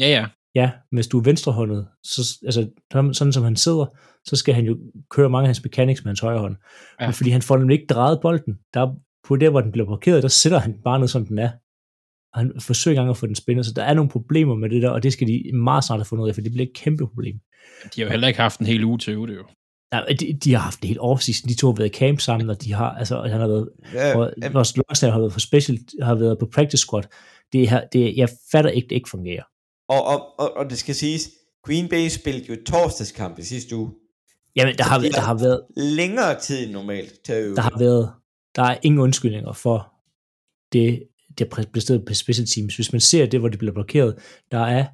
Ja. Ja, hvis du er venstrehåndet, så, altså, sådan som han sidder, så skal han jo køre mange af hans mechanics med hans højre hånd. Ja. Men fordi han får nemlig ikke drejet bolden. Der, hvor den bliver blokeret, der sætter han bare ned, som den er. Og han forsøger ikke engang at få den spændet, så der er nogle problemer med det der, og det skal de meget snart have fundet ud af, for det bliver et kæmpe problem. De har jo heller ikke haft en hel uge til øve, det jo. Nej, de har haft det helt off-season. De to har været i camp sammen, og de har, altså, han har været, vores Longstaff har været for special, har været på practice squad. Jeg fatter ikke, det ikke fungerer. Og det skal siges, Green Bay spillede jo torsdagskamp i sidste uge. Jamen, der har været længere tid normalt til at øve. Der er ingen undskyldninger for det, der er præsteret på special teams. Hvis man ser det, hvor det bliver blokeret, der er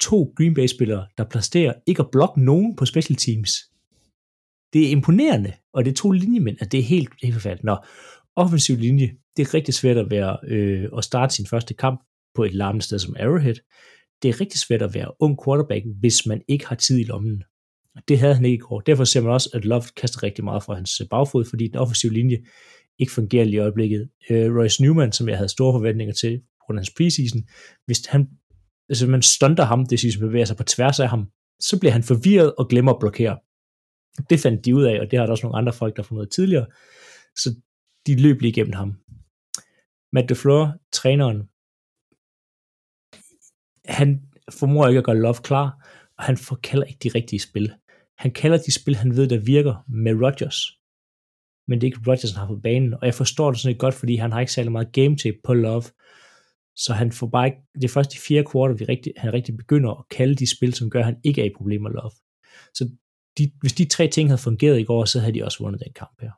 to Green Bay-spillere, der præsterer ikke at blokke nogen på special teams. Det er imponerende, og det er to linjemænd, at det er helt forfærdeligt. Nå, offensiv linje, det er rigtig svært at være at starte sin første kamp på et larmende sted som Arrowhead. Det er rigtig svært at være ung quarterback, hvis man ikke har tid i lommen. Det havde han ikke i går. Derfor ser man også, at Love kaster rigtig meget fra hans bagfod, fordi den offensive linje ikke fungerer lige i øjeblikket. Royce Newman, som jeg havde store forventninger til på grund af hans preseason, hvis man stunter ham, det vil sige, at man bevæger sig på tværs af ham, så bliver han forvirret og glemmer at blokere. Det fandt de ud af, og det har der også nogle andre folk, der har fundet ud af tidligere. Så de løb lige igennem ham. Matt LaFleur, træneren, han formår ikke at gøre Love klar, og han kalder ikke de rigtige spil. Han kalder de spil, han ved, der virker med Rodgers. Men det er ikke Rodgers, han har på banen. Og jeg forstår det sådan lidt godt, fordi han har ikke særlig meget game tape på Love. Så han får bare ikke, det er først i 4. kvartal, han rigtig begynder at kalde de spil, som gør, at han ikke er i problemer med Love. Så hvis de tre ting havde fungeret i går, så havde de også vundet den kamp her.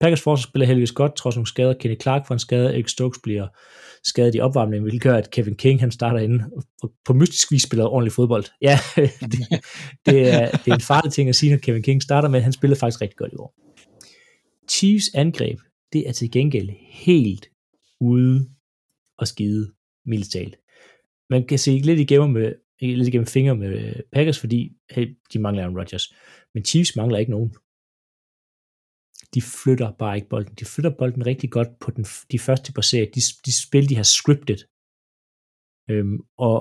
Packers forsvar spiller heldigvis godt, trods nogle skader. Kenny Clark får en skade, Eric Stokes bliver skadet i opvarmningen, hvilket gør, at Kevin King han starter inde og på mystisk vis spiller ordentlig fodbold. Ja, det er en farlig ting at sige, når Kevin King starter, men han spillede faktisk rigtig godt i år. Chiefs angreb, det er til gengæld helt ude og skide, mildt talt. Man kan se lidt igennem fingre med Packers, fordi hey, de mangler Aaron Rodgers. Men Chiefs mangler ikke nogen. De flytter bare ikke bolden. De flytter bolden rigtig godt på de første par serier. De spil, de har scriptet. Og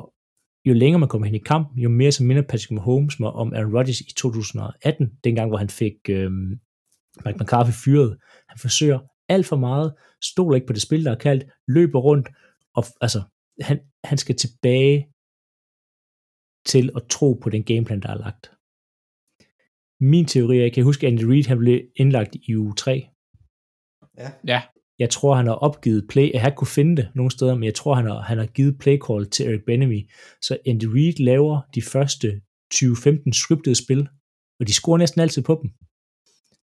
jo længere man kommer hen i kampen, jo mere så minder Patrick Mahomes mig om Aaron Rodgers i 2018, dengang hvor han fik Mike McCarthy fyret. Han forsøger alt for meget, stoler ikke på det spil, der er kaldt, løber rundt, og altså, han skal tilbage til at tro på den gameplan, der er lagt. Min teori er, jeg kan huske, at Andy Reid, han blev indlagt i uge 3. Ja. Jeg tror, han har opgivet play. Jeg har ikke kunne finde det nogle steder, men jeg tror, han har givet playcall til Eric Bieniemy. Så Andy Reid laver de første 20-15 scriptede spil, og de scorer næsten altid på dem.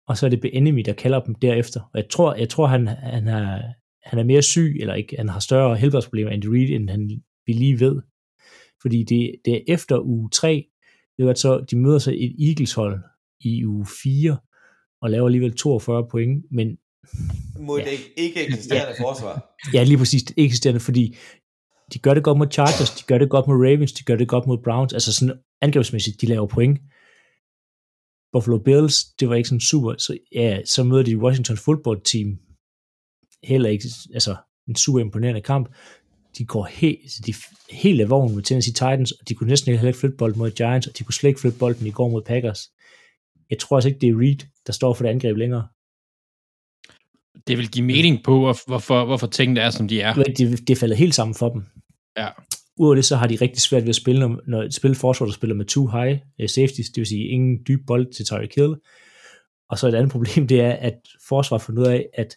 Og så er det Bieniemy, der kalder dem derefter. Og jeg tror han er mere syg, eller ikke, han har større helbredsproblemer, Andy Reid, end vi lige ved. Fordi det er efter uge 3, det var så, de møder sig et Eagles-hold i uge 4, og laver alligevel 42 point, men... Mod ja, det ikke eksisterende forsvar. Ja, lige præcis, det eksisterende, fordi de gør det godt mod Chargers, de gør det godt mod Ravens, de gør det godt mod Browns, altså sådan angrebsmæssigt, de laver point. Buffalo Bills, det var ikke sådan super, så ja, så møder de Washington Football Team, heller ikke, altså en super imponerende kamp. De går helt af vognen med Tennessee Titans, og de kunne næsten heller ikke flytte bolden mod Giants, og de kunne slet ikke flytte bolden i går mod Packers. Jeg tror altså ikke, det er Reid, der står for det angreb længere. Det vil give mening på, hvorfor tingene er, som de er. Det falder helt sammen for dem. Ja. Udover det, så har de rigtig svært ved at spille, når spille forsvar, der spiller med too high safeties, det vil sige ingen dyb bold til Tyreek Hill. Og så et andet problem, det er, at forsvaret får noget af, at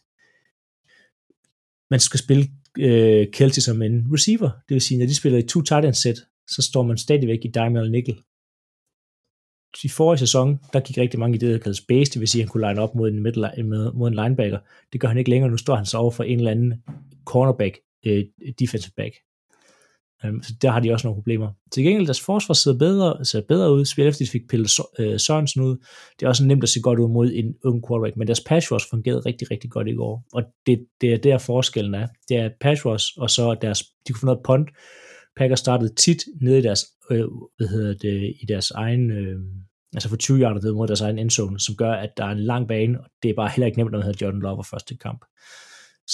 man skal spille Kelce som en receiver. Det vil sige, når de spiller i 2 tight end set, så står man stadigvæk i dime eller nickel. I forrige sæson, der gik rigtig mange i det, der kaldes base, det vil sige, at han kunne line op mod en linebacker. Det gør han ikke længere, nu står han så over for en eller anden cornerback, defensive back. Så der har de også nogle problemer. Til gengæld, deres forsvar ser bedre ud, spiller efter, de fik pillet Sørensen ud. Det er også nemt at se godt ud mod en ung quarterback, men deres pass rush fungerede rigtig, rigtig godt i går. Og det er der forskellen er. Det er pass rush, og så de kunne få noget punt. Packers startede tit nede i deres egen, altså for 20 yarder mod deres egen endzone, som gør, at der er en lang bane, og det er bare heller ikke nemt, når man havde Jordan Love første kamp.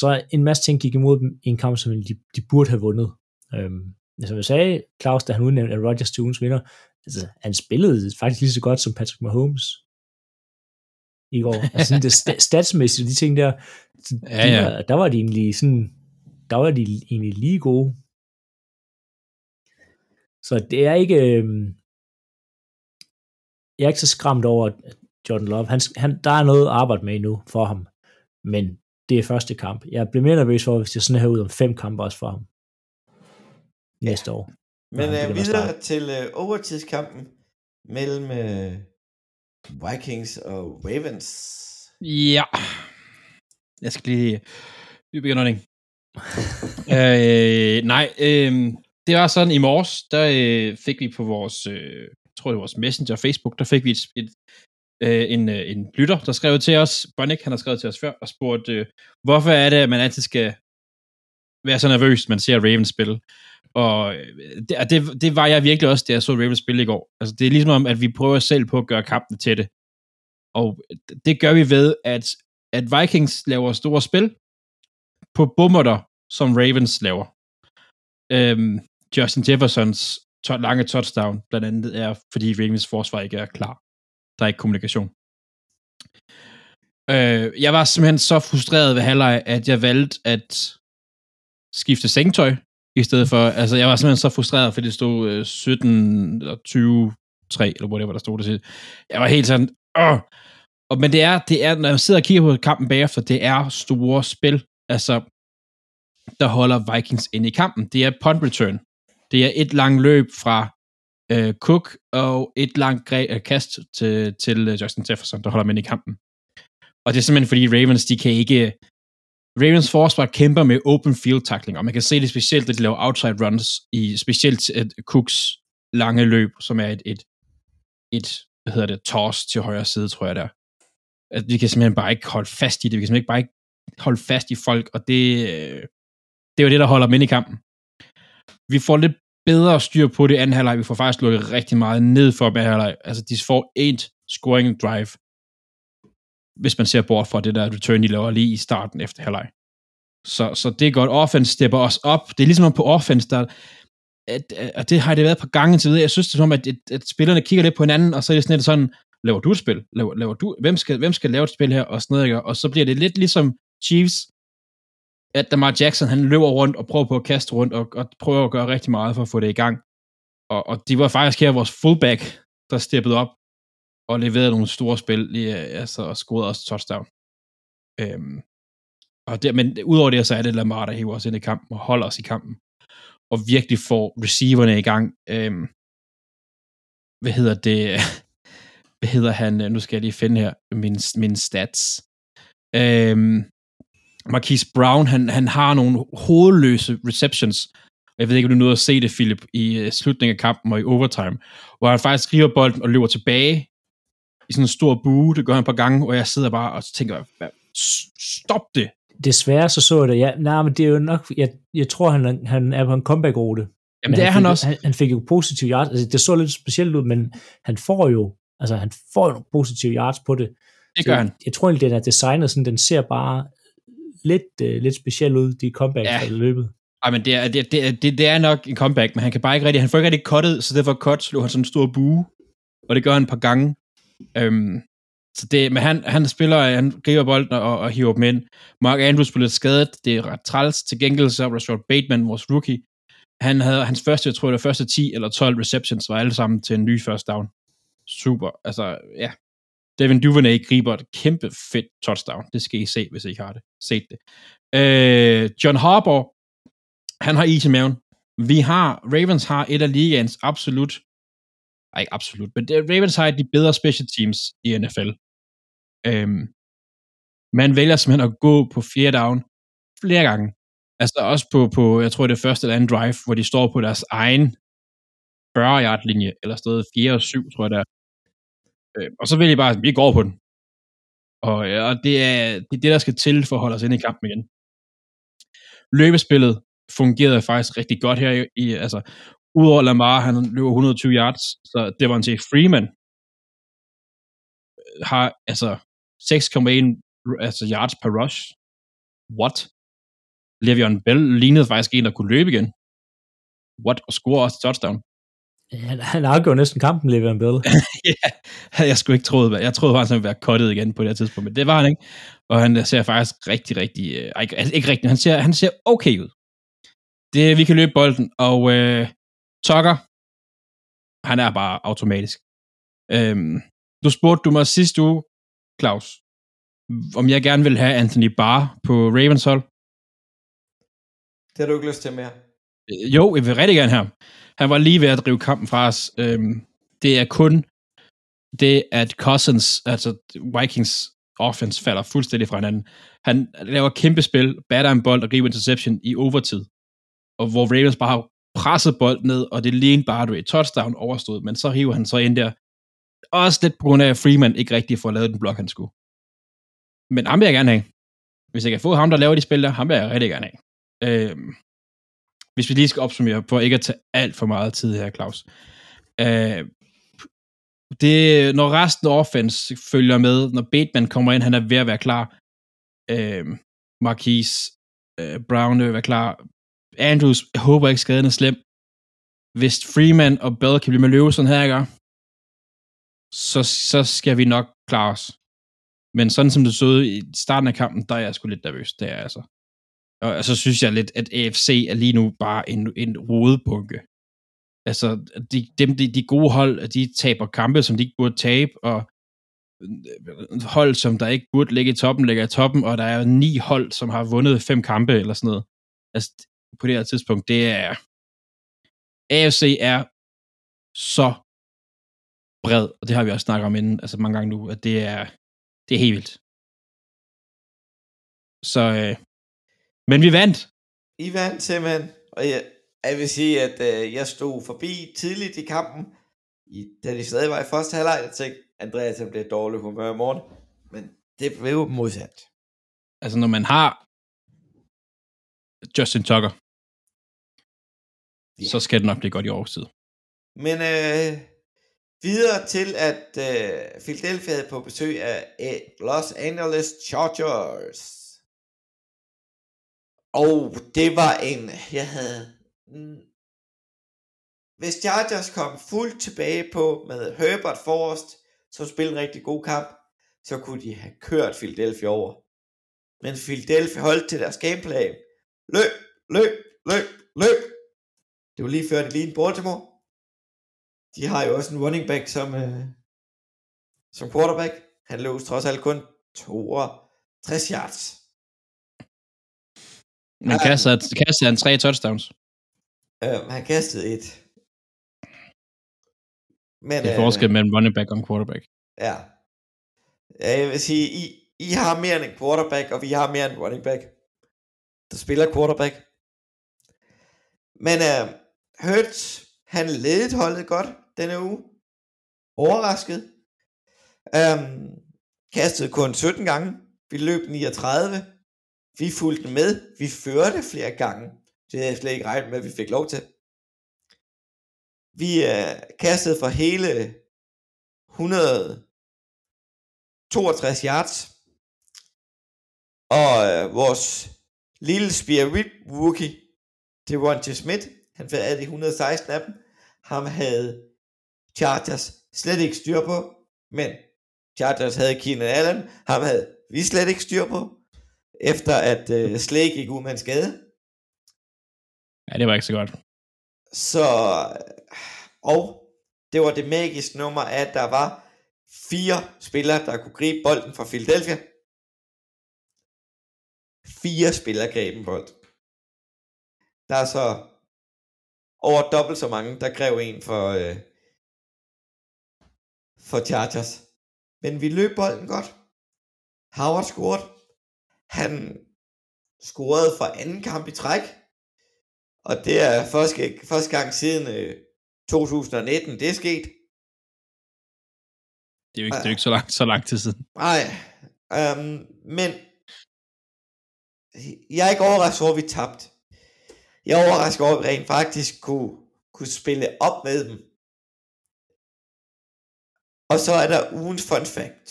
Så en masse ting gik imod dem i en kamp, som de burde have vundet. Som jeg sagde, Klaus, da han udnævnte Rodgers til ugens vinder, altså, han spillede faktisk lige så godt som Patrick Mahomes i går. Altså det statsmæssigt, de ting der, ja. Der var de egentlig lige gode. Så det er ikke, jeg er ikke så skræmt over Jordan Love. Der er noget at arbejde med endnu for ham, men det er første kamp. Jeg bliver mere nervøs for, hvis jeg sådan her ud om 5 kampe også for ham. Næste år. Men videre til overtidskampen mellem Vikings og Ravens. Ja. Jeg skal lige begynder den. Det var sådan i morges, der fik vi på vores, tror det var vores Messenger Facebook, der fik vi en lytter, der skrev til os. Bonnick, han har skrevet til os før og spurgt, hvorfor er det, at man altid skal være så nervøs, man ser Ravens spille? Og det var jeg virkelig også, da jeg så Ravens spille i går. Altså, det er ligesom om, at vi prøver selv på at gøre kampene til det. Og det gør vi ved, at Vikings laver store spil på bummerter, som Ravens laver. Justin Jeffersons lange touchdown, blandt andet, er fordi Ravens forsvar ikke er klar. Der er ikke kommunikation. Jeg var simpelthen så frustreret ved halvleg, at jeg valgte at skifte sengtøj i stedet for. Altså, jeg var simpelthen så frustreret, fordi det stod 17 eller 20, 3, eller hvor det var, der stod det sidste. Jeg var helt sådan, men det er, når jeg sidder og kigger på kampen bagefter, det er store spil, altså, der holder Vikings inde i kampen. Det er punt return. Det er et langt løb fra Cook, og et langt kast til Justin Jefferson, der holder med i kampen. Og det er simpelthen fordi Ravens, de kan ikke... Ravens forsvar kæmper med open field tackling, og man kan se det specielt, at de laver outside runs, i specielt Cooks lange løb, som er et hvad hedder det, toss til højre side, tror jeg der. At vi kan simpelthen bare ikke holde fast i det. Vi kan simpelthen bare ikke holde fast i folk, og det er jo det, der holder dem ind i kampen. Vi får lidt bedre styr på det anden halvleg. Vi får faktisk lukket rigtig meget ned for anden halvleg. Altså, de får et scoring drive, hvis man ser bort fra det der return, de laver lige i starten efter halvleg. Så det er godt. Offense stepper os op. Det er ligesom på offense, der... At det har det været et par gange til videre. Jeg synes det er som, at spillerne kigger lidt på hinanden, og så er det sådan, laver du et spil? Laver du? Hvem skal lave et spil her? Og sådan noget, ikke? Og så bliver det lidt ligesom Chiefs, at Lamar Jackson, han løber rundt og prøver på at kaste rundt, og prøver at gøre rigtig meget for at få det i gang. Og de var faktisk her vores fullback, der steppede op og leverede nogle store spil, altså, og scorede også touchdown. Men udover det, så er det Lamar, der hiver os ind i kampen og holder os i kampen, og virkelig får receiverne i gang. Hvad hedder han? Nu skal jeg lige finde her mine stats. Marquise Brown, han har nogle hovedløse receptions. Jeg ved ikke, om du nåede at se det, Philip, i slutningen af kampen og i overtime, hvor han faktisk river bolden og løber tilbage i sådan en stor bue. Det gør han et par gange, og jeg sidder bare og tænker, stop det! Desværre så det. Ja, nej, men det er jo nok... Jeg tror, han er på en comeback-rute. Jamen, det er han også. Han fik jo positive yards. Altså, det så lidt specielt ud, men han får jo nogle positive yards på det. Det gør han. Jeg tror egentlig, den er designet sådan, den ser bare lidt speciel ud, de comebacks, der er løbet. Ej, men det er nok en comeback, men han kan bare ikke rigtig... Han får ikke rigtig cuttet, så derfor cut slog han sådan en stor bue, og det gør han et par gange. Så det, men han spiller, han griber bolden og hiver dem ind. Mark Andrews blev lidt skadet, det er ret træls. Til gengæld så Rashard Bateman, vores rookie, han havde hans første, jeg tror det var første 10 eller 12 receptions, var alle sammen til en ny first down. Super, altså ja. Devin Duvernay griber et kæmpe fedt touchdown, det skal I se, hvis I ikke har det. Set det. John Harbaugh, han har is i maven. Ravens har et af ligaens men Ravens har de bedre special teams i NFL. Man vælger simpelthen at gå på fjerde down flere gange. Altså også på, jeg tror det er første eller anden drive, hvor de står på deres egen 40-yard-linje, eller stedet 4 og 7, tror jeg der. Og så vælger de bare, vi går på den. Og det er det, der skal til for at holde os inde i kampen igen. Løbespillet fungerede faktisk rigtig godt her. Udover Lamar, han løber 120 yards, så Devontae Freeman har altså 6,1 yards per rush. What? Le'Veon Bell lignede faktisk en, der kunne løbe igen. What? Og score også touchdown. Han afgjorde næsten kampen, Le'Veon Bell. Ja, jeg skulle ikke troet. Jeg troede faktisk, han ville være cuttet igen på det tidspunkt, men det var han ikke. Og han ser faktisk rigtig, han ser okay ud. Det, vi kan løbe bolden, og Tucker, han er bare automatisk. Du spurgte mig sidste uge, Klaus, om jeg gerne ville have Anthony Barr på Ravens hold. Det har du ikke lyst til mere. Jo, jeg vil rigtig gerne have. Han var lige ved at drive kampen fra os. Det er kun det, at Cousins, altså Vikings offense, falder fuldstændig fra hinanden. Han laver kæmpe spil, batter en bold og griber interception i overtid, og hvor Ravens bare har presset bolden ned, og det lignede bare, at det var et touchdown overstået, men så hiver han så ind der. Også lidt på grund af, at Freeman ikke rigtig får lavet den blok, han skulle. Men ham vil jeg gerne have. Hvis jeg kan få ham, der laver de spil der, ham vil jeg rigtig gerne have. Hvis vi lige skal opsummere, for ikke at tage alt for meget tid her, Klaus. Når resten af offense følger med, når Bateman kommer ind, han er ved at være klar. Marquise Brown vil være klar. Andrews, jeg håber ikke skaden er slem. Hvis Freeman og Bell kan blive med løve sådan her, så skal vi nok klare os. Men sådan som det så ud i starten af kampen, der er jeg sgu lidt nervøs, det er jeg altså. Og så synes jeg lidt, at AFC er lige nu bare en rodebunke. Altså, de gode hold, de taber kampe, som de ikke burde tabe, og hold, som der ikke burde ligge i toppen, ligger i toppen, og der er 9 hold, som har vundet 5 kampe eller sådan noget. Altså, på det her tidspunkt, det er... AFC er så bred, og det har vi også snakket om inden, altså mange gange nu, at det er helt vildt. Så... Men vi vandt. I vandt simpelthen, og jeg vil sige, at jeg stod forbi tidligt i kampen, da de stadig var i første halvleg. Jeg tænkte, Andreas blev dårlig humør i morgen, men det blev modsat. Altså når man har Justin Tucker, ja, så skal det nok blive godt i årstid. Men videre til, at Philadelphia havde på besøg af Los Angeles Chargers. Og det var hvis Chargers kom fuldt tilbage på med Herbert forrest, som spillede en rigtig god kamp, så kunne de have kørt Philadelphia over. Men Philadelphia holdt til deres gameplan. Løb. Det var lige før det lignede Baltimore. De har jo også en running back som quarterback. Han løb trods alt kun 62 yards. Men kastede han 3 touchdowns. Han kastede 1. Men, det er forskel mellem running back og quarterback. Ja. Jeg vil sige, I har mere end en quarterback, og vi har mere end en running back, der spiller quarterback. Men Hurts, han ledte holdet godt denne uge. Overrasket. Kastede kun 17 gange. Vi løb 39. Vi fulgte med. Vi førte flere gange. Det havde jeg slet ikke regnet med, at vi fik lov til. Vi kastede for hele 162 yards. Og vores lille spirit rookie, det var Devontae Smith. Han havde de 116 af dem. Ham havde Chargers slet ikke styr på. Men Chargers havde Keenan Allen. Ham havde vi slet ikke styr på. Efter at Slade gik ud med en skade. Ja, det var ikke så godt. Så, og det var det magiske nummer, at der var 4 spillere, der kunne gribe bolden fra Philadelphia. 4 spillere greb en bold. Der er så over dobbelt så mange, der greb en for Chargers. Men vi løb bolden godt. Howard scorede. Han scorede for anden kamp i træk, og det er første gang siden 2019, det er sket. Det er jo ikke, så lang tid siden. Nej, men jeg er ikke overrasket over, at vi tabte. Jeg er overrasket over, at vi rent faktisk kunne spille op med dem. Og så er der ugens fun fact.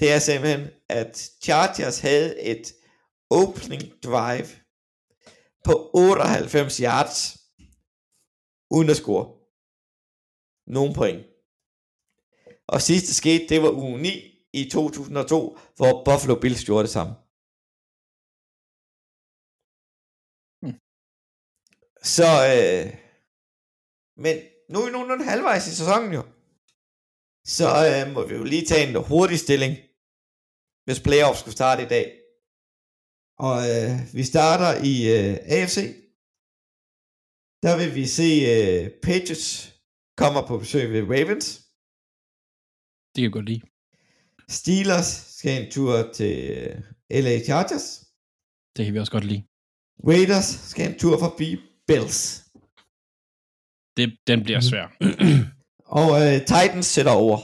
Det er simpelthen, at Chargers havde et opening drive på 98 yards, uden at score nogen point. Og sidste skete, det var uge 9 i 2002, hvor Buffalo Bills gjorde det samme. Så, men nu er vi nogenlunde halvvejs i sæsonen jo. Så må vi jo lige tage en hurtig stilling, hvis playoffs skulle starte i dag. Og vi starter i AFC. Der vil vi se Patriots kommer på besøg ved Ravens. Det kan jeg godt lide. Steelers skal en tur til LA Chargers. Det kan vi også godt lide. Raiders skal en tur forbi Bills. Den bliver svær. Og Titans sætter over.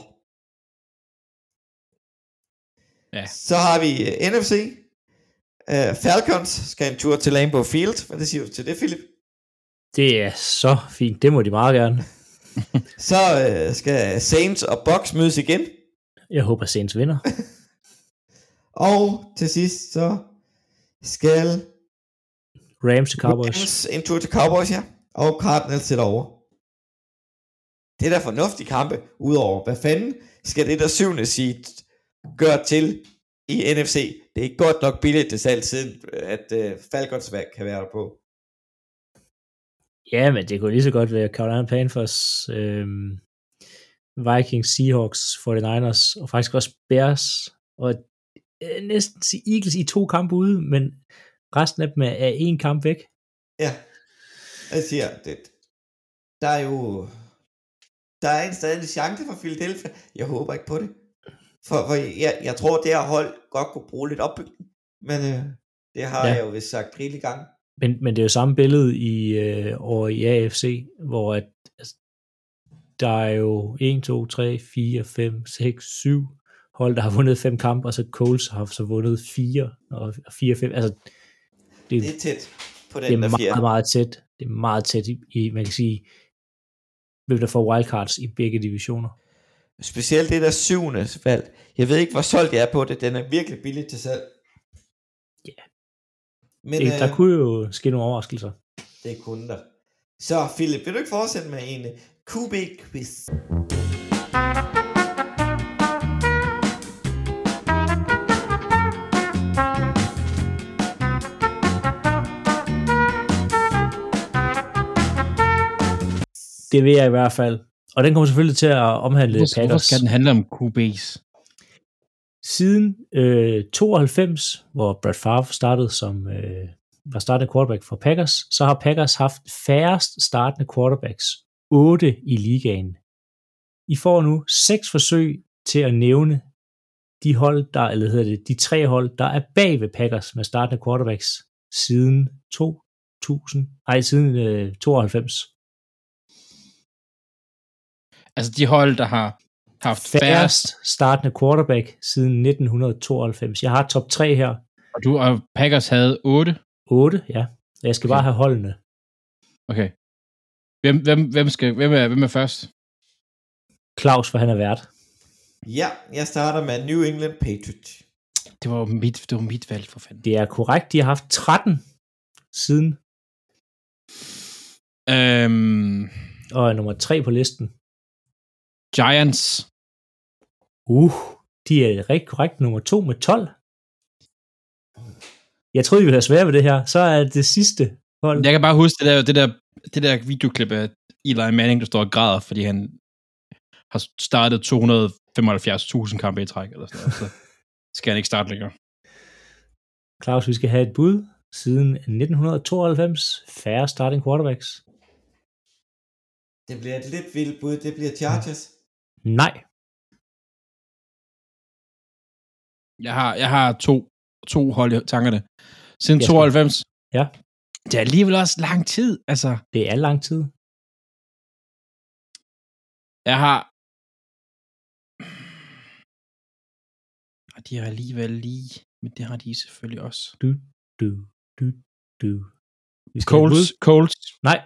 Ja. Så har vi NFC. Falcons skal en tur til Lambeau Field. Hvad siger du til det, Philip? Det er så fint. Det må de meget gerne. Så skal Saints og Bucks mødes igen. Jeg håber, Saints vinder. Og til sidst så skal Rams til Cowboys. Rams en tur til Cowboys, ja. Og Cardinals sætter over. Det er da fornuftige kampe, udover, hvad fanden skal det der 7. seed gør til i NFC. Det er ikke godt nok billigt til salg, siden at Falcons kan være der på. Ja, men det kunne lige så godt være Carolina Panthers, Vikings, Seahawks, 49ers, og faktisk også Bears, og næsten Eagles i 2 kampe ude, men resten af dem er 1 kamp væk. Ja, jeg siger, der er jo en stadig chance for Philadelphia. Jeg håber ikke på det. For jeg tror, det her hold godt kunne bruge lidt opbygning, men det har jeg jo vist sagt rigelig gang. Men det er jo samme billede over i AFC, hvor at, altså, der er jo 1, 2, 3, 4, 5, 6, 7 hold, der har vundet 5 kampe, og så Coles har så vundet 4, og 4, 5, altså det er tæt på den. Det er meget, meget tæt. Det er meget tæt i, man kan sige, hvem der får wildcards i begge divisioner. Specielt det der 7. valg. Jeg ved ikke, hvor solgt jeg er på det. Den er virkelig billig til salg. Ja. Yeah. Men der kunne jo ske nogle overraskelser. Det kunne der. Så Philip, vil du ikke fortsætte med en QB-quiz? Det vil jeg i hvert fald. Og den kommer selvfølgelig til at omhandle Packers. Hvorfor skal den handle om QB's? Siden 92, hvor Brett Favre startede som var startende quarterback for Packers, så har Packers haft færrest startende quarterbacks, 8 i ligaen. I får nu 6 forsøg til at nævne de hold, de 3 hold, der er bag ved Packers med startende quarterbacks siden 92. Altså de hold, der har haft færrest startende quarterback siden 1992. Jeg har top 3 her. Og Packers havde 8? 8, ja. Jeg skal bare have holdene. Okay. Hvem er først? Klaus, for han er vært. Ja, jeg starter med New England Patriots. Det var mit valg, for fanden. Det er korrekt. De har haft 13 siden. Og nummer 3 på listen. Giants. De er rigtig korrekt nummer 2 med 12. Jeg troede, vi ville have svært ved det her. Så er det sidste hold. Jeg kan bare huske det der videoklip af Eli Manning, der står og græder, fordi han har startet 275.000 kampe i træk. Eller sådan noget. Så skal han ikke starte længere. Klaus, vi skal have et bud. Siden 1992, færre starting quarterbacks. Det bliver et lidt vildt bud. Det bliver Chargers. Nej. Jeg har to hold i tankerne. Siden 92. Ja. Det er alligevel også lang tid, altså. Det er lang tid. Og de har alligevel lige, men det har de selvfølgelig også. Colts. Nej.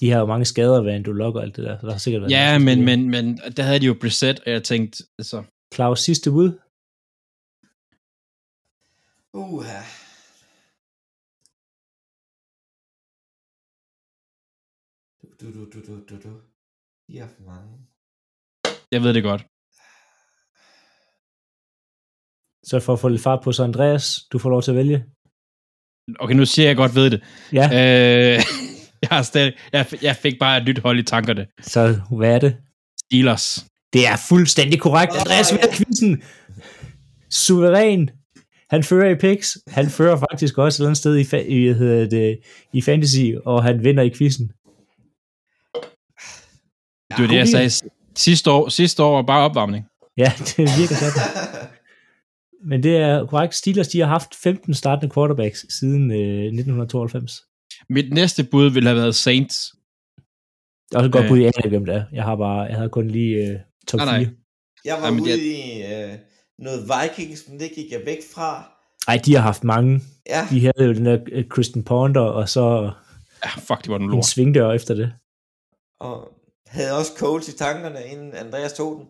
De har jo mange skader ved Andrew Luck og alt det der, så der har sikkert været... Ja, men der havde de jo Brissett, og jeg tænkte... Altså... Klaus, sidste bud? De har for mange. Jeg ved det godt. Så for at få lidt fart på, så Andreas, du får lov til at vælge. Okay, nu siger jeg godt ved det. Ja. Jeg fik bare et nyt hold i tankerne. Så hvad er det? Steelers. Det er fuldstændig korrekt. Andreas vinder quizzen. Suveræn. Han fører i picks. Han fører faktisk også et eller andet sted i fantasy, og han vinder i quizzen. Det var det, jeg sagde sidste år var bare opvarmning. Ja, det virker sådan. Men det er korrekt. Steelers, de har haft 15 startende quarterbacks siden 1992. Mit næste bud ville have været Saints. Det er også et godt bud, jeg aner ikke, hvem det er. Jeg havde kun lige top 4. Nej. Jeg var ude i noget Vikings, men det gik jeg væk fra. Nej, de har haft mange. Ja. De havde jo den der Christian Ponder, og så det var en svingdør efter det. Og havde også Coles i tankerne, inden Andreas tog den.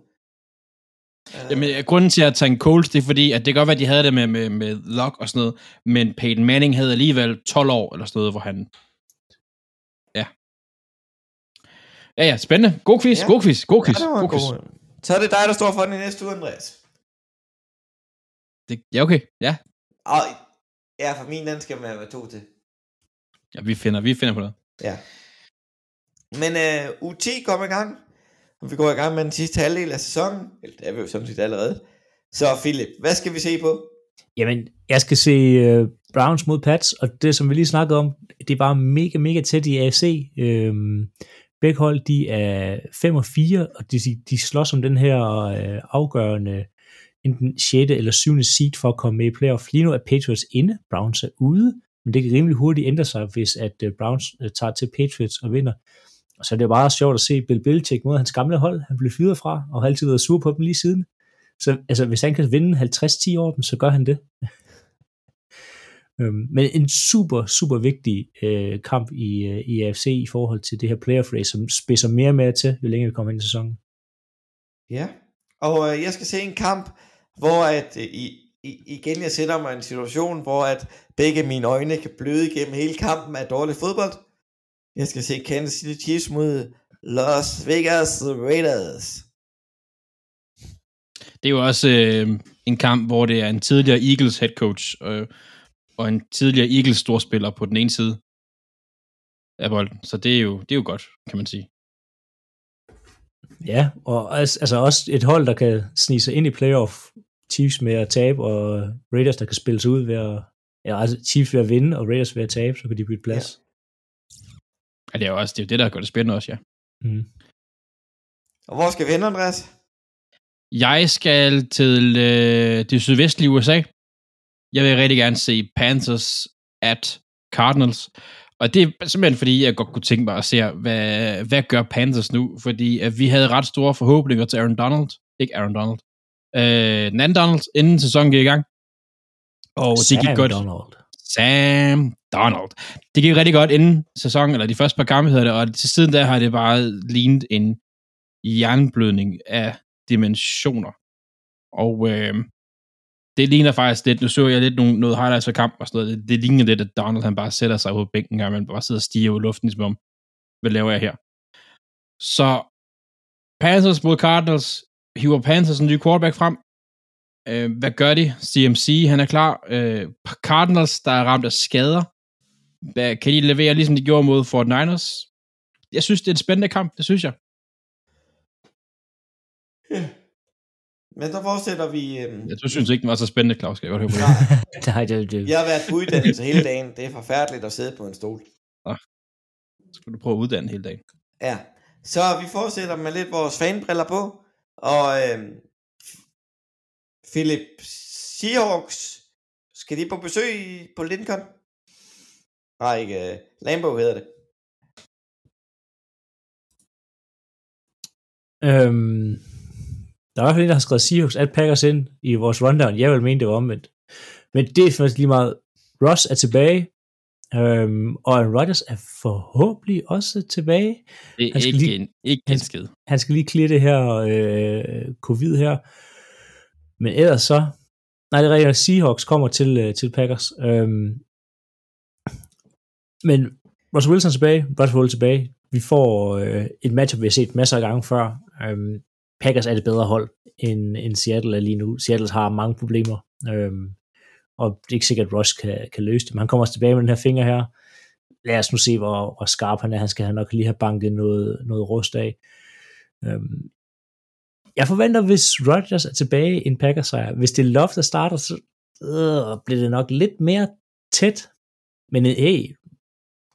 Jamen, grunden til at tage en Coles, det er fordi, at det kan godt være, at de havde det med Luck og sådan noget, men Peyton Manning havde alligevel 12 år eller sådan noget, hvor han... Ja. Ja, spændende. God quiz, ja. God quiz. Så er det dig, der står for den i næste uge, Andreas. Det, ja, okay. Ja. Og, ja, for min den skal man være 2 til. Ja, vi finder på noget. Ja. Men uge 10 kommer i gang. Og vi går i gang med den sidste halvdel af sæsonen. Eller det er vi jo sådan set allerede. Så Philip, hvad skal vi se på? Jamen, jeg skal se Browns mod Pats, og det som vi lige snakkede om, det er bare mega, mega tæt i AFC. Begge hold, de er 5-4, og de slås om den her afgørende, enten 6. eller 7. seed for at komme med i playoff. Lige nu er Patriots inde, Browns er ude, men det kan rimelig hurtigt ændre sig, hvis at Browns tager til Patriots og vinder. Og så er det bare sjovt at se Bill Belichick mod hans gamle hold, han blev fyret fra, og har altid været sur på dem lige siden. Så altså, hvis han kan vinde 50-10 over dem, så gør han det. Men en super, super vigtig kamp i AFC i forhold til det her playoff race, som spidser mere og mere til, jo længere vi kommer ind i sæsonen. Ja, og jeg skal se en kamp, hvor at, igen jeg sætter mig i en situation, hvor at begge mine øjne kan bløde gennem hele kampen af dårlig fodbold. Jeg skal se Kansas City Chiefs mod Las Vegas Raiders. Det er jo også en kamp, hvor det er en tidligere Eagles head coach og en tidligere Eagles storspiller på den ene side af bolden. Så det er jo godt, kan man sige. Ja, og altså også et hold, der kan snige sig ind i playoff. Chiefs med at tabe, og Raiders, der kan spille sig ud ved at... Ja, altså Chiefs ved at vinde, og Raiders ved at tabe, så kan de bytte plads. Ja, det er jo også det, der gør det spændende også, ja. Mm. Og hvor skal vi hen, Andreas? Jeg skal til det sydvestlige USA. Jeg vil rigtig gerne se Panthers at Cardinals. Og det er simpelthen fordi, jeg godt kunne tænke mig at se, hvad gør Panthers nu? Fordi vi havde ret store forhåbninger til Aaron Donald, inden sæsonen gik i gang. Og det gik godt. Sam Donald. Det gik rigtig godt inden sæsonen, eller de første par kampe hedder det, og til siden der har det bare lignet en jernblødning af dimensioner. Og det ligner faktisk lidt, nu så jeg lidt noget highlights for kamp og sådan noget, det ligner lidt, at Donald han bare sætter sig på bænken, og man bare sidder og stiger ud i luften, ligesom om, hvad laver jeg her? Så Panthers mod Cardinals, hiver Panthers en ny quarterback frem. Hvad gør de? CMC, han er klar. Cardinals, der er ramt af skader. Hvad kan de levere, ligesom de gjorde mod 49ers? Jeg synes, det er en spændende kamp, det synes jeg. Ja. Men der fortsætter vi... Ja, du synes ikke, den var så spændende, Klaus, skal jeg godt høre på det. Nej. Jeg har været på uddannelse hele dagen. Det er forfærdeligt at sidde på en stol. Nå. Så skal du prøve at uddanne hele dagen. Ja. Så vi fortsætter med lidt vores fanbriller på. Og Philip, Seahawks, skal de på besøg på Lincoln? Nej, ikke. Lambeau hedder det. Der er i hvert fald en, der har skrevet Seahawks at Packers ind i vores rundown. Jeg vil mene, det var omvendt. Men det er faktisk lige meget. Ross er tilbage, og Rodgers er forhåbentlig også tilbage. Det er ikke en skid. Han skal lige clear det her covid her. Men ellers så... Nej, det er rigtigt, Seahawks kommer til Packers. Men Russell Wilson tilbage, Russell Wilson tilbage. Vi får et matchup, vi har set masser af gange før. Packers er det bedre hold, end Seattle er lige nu. Seattle har mange problemer, og det er ikke sikkert, at Russ kan løse det, men han kommer også tilbage med den her finger her. Lad os nu se, hvor skarp han er. Han skal nok lige have banket noget rust af. Jeg forventer, hvis Rodgers er tilbage, en Packers sejr. Hvis det er Love, der starter, så bliver det nok lidt mere tæt. Men hey,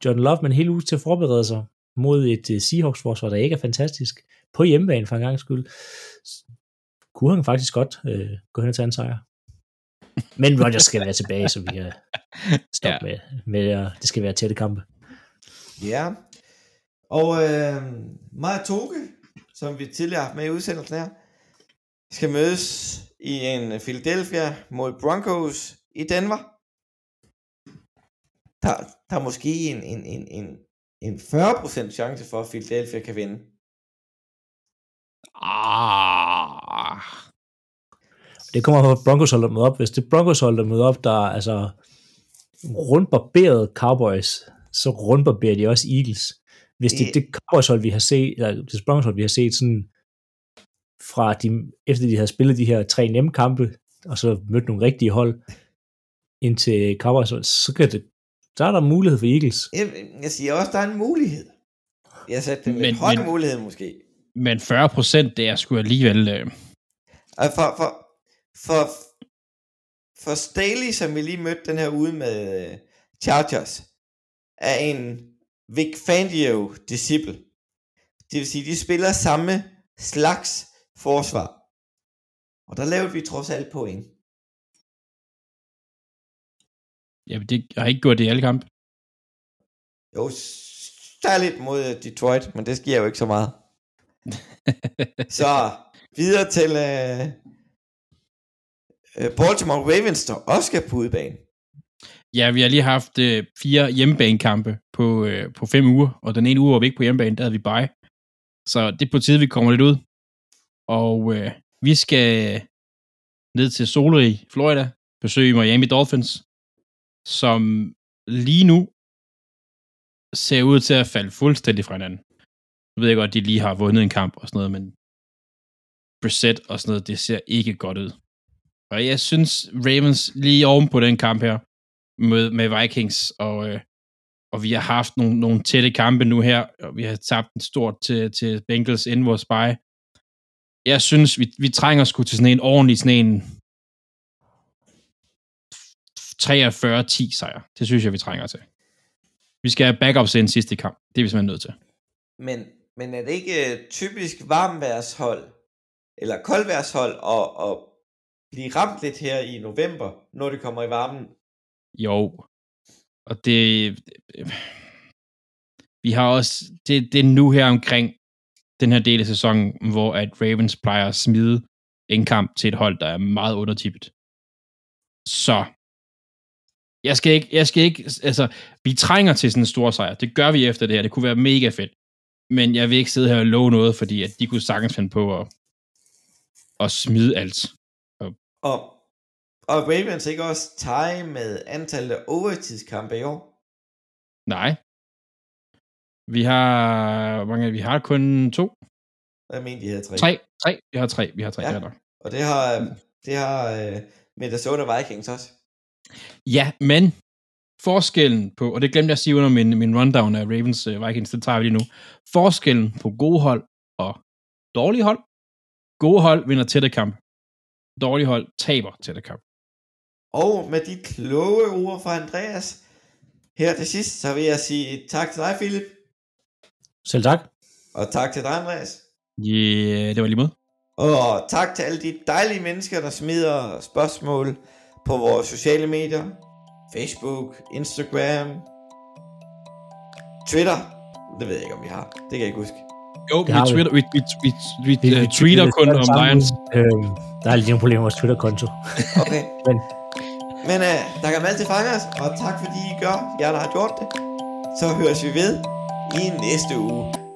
Jordan Love med en hel uge til at forberede sig mod et Seahawks-forsvar, der ikke er fantastisk, på hjemmebane for en gangs skyld, kunne han faktisk godt gå hen og tage en sejr. Men Rodgers skal være tilbage, så vi kan stoppe med det skal være tætte kampe. Ja, og Maja Toge, som vi tidligere har haft med i udsendelsen her, skal mødes i en Philadelphia mod Broncos i Denver. Der er måske en 40% chance for, at Philadelphia kan vinde. Det kommer fra Broncos holdet møde op. Hvis det Broncos holdet møde op, der altså rundbarberede Cowboys, så rundbarberer de også Eagles. Hvis det Broncos hold vi har set sådan fra efter de havde spillet de her 3 nemme kampe, og så mødt nogle rigtige hold, indtil Cowboys, så er der mulighed for Eagles. Jeg siger også, der er en mulighed. Jeg satte den lidt høj mulighed måske. Men 40%, det er sgu alligevel... For Staley, som vi lige mødte den her ude med Chargers, er en Vic Fangio-disciple. Det vil sige, de spiller samme slags forsvar. Og der lavede vi trods alt point. Jamen, det har ikke gjort det i alle kampe. Jo, der er lidt mod Detroit, men det sker jo ikke så meget. Så videre til Baltimore Ravens, der også skal på udebane. Ja, vi har lige haft 4 hjemmebanekampe på 5 uger, og den ene uge var vi ikke på hjemmebane, der havde vi bye. Så det er på tide, vi kommer lidt ud. Og vi skal ned til Solo i Florida, besøge Miami Dolphins, som lige nu ser ud til at falde fuldstændig fra hinanden. Nu ved jeg godt, at de lige har vundet en kamp og sådan noget, men Brissett og sådan noget, det ser ikke godt ud. Og jeg synes, Ravens lige oven på den kamp her, med Vikings, og vi har haft nogle tætte kampe nu her, og vi har tabt en stort til Bengals inden vores bye. Jeg synes, vi trænger sgu til sådan en ordentlig, sådan en 43-10 sejr. Det synes jeg, vi trænger til. Vi skal have backups ind sidste kamp. Det er vi simpelthen nødt til. Men er det ikke typisk varmværshold, eller koldværshold, at blive ramt lidt her i november, når det kommer i varmen? Jo, og det vi har også, det er nu her omkring den her del af sæsonen, hvor at Ravens plejer at smide en kamp til et hold, der er meget undertippet. Så jeg skal ikke, altså vi trænger til sådan en stor sejr, det gør vi efter det her, det kunne være mega fedt, men jeg vil ikke sidde her og love noget, fordi at de kunne sagtens finde på at smide alt. Og Ravens ikke også tage med antallet af overtidskampe i år? Nej. Vi har kun 2. Jeg mener, de havde 3. 3. Vi har 3. Ja. Og det har Minnesota Vikings også. Ja, men forskellen på, og det glemte jeg at sige under min rundown af Ravens Vikings, det tager vi lige nu. Forskellen på gode hold og dårlige hold. Gode hold vinder tætte kamp. Dårlige hold taber tætte kamp. Og med de kloge ord fra Andreas her til sidst, så vil jeg sige tak til dig, Philip. Selv tak. Og tak til dig, Andreas. Ja, det var lige måde. Og tak til alle de dejlige mennesker, der smider spørgsmål på vores sociale medier. Facebook, Instagram, Twitter. Det ved jeg ikke, om vi har. Det kan jeg ikke huske. Jo, vi tweeter kun om Lions. Der er lidt nogle problemer med vores Twitter-konto. Okay. Men der kan man altid fange os, og tak fordi I gør, jer der har gjort det. Så høres vi ved i næste uge.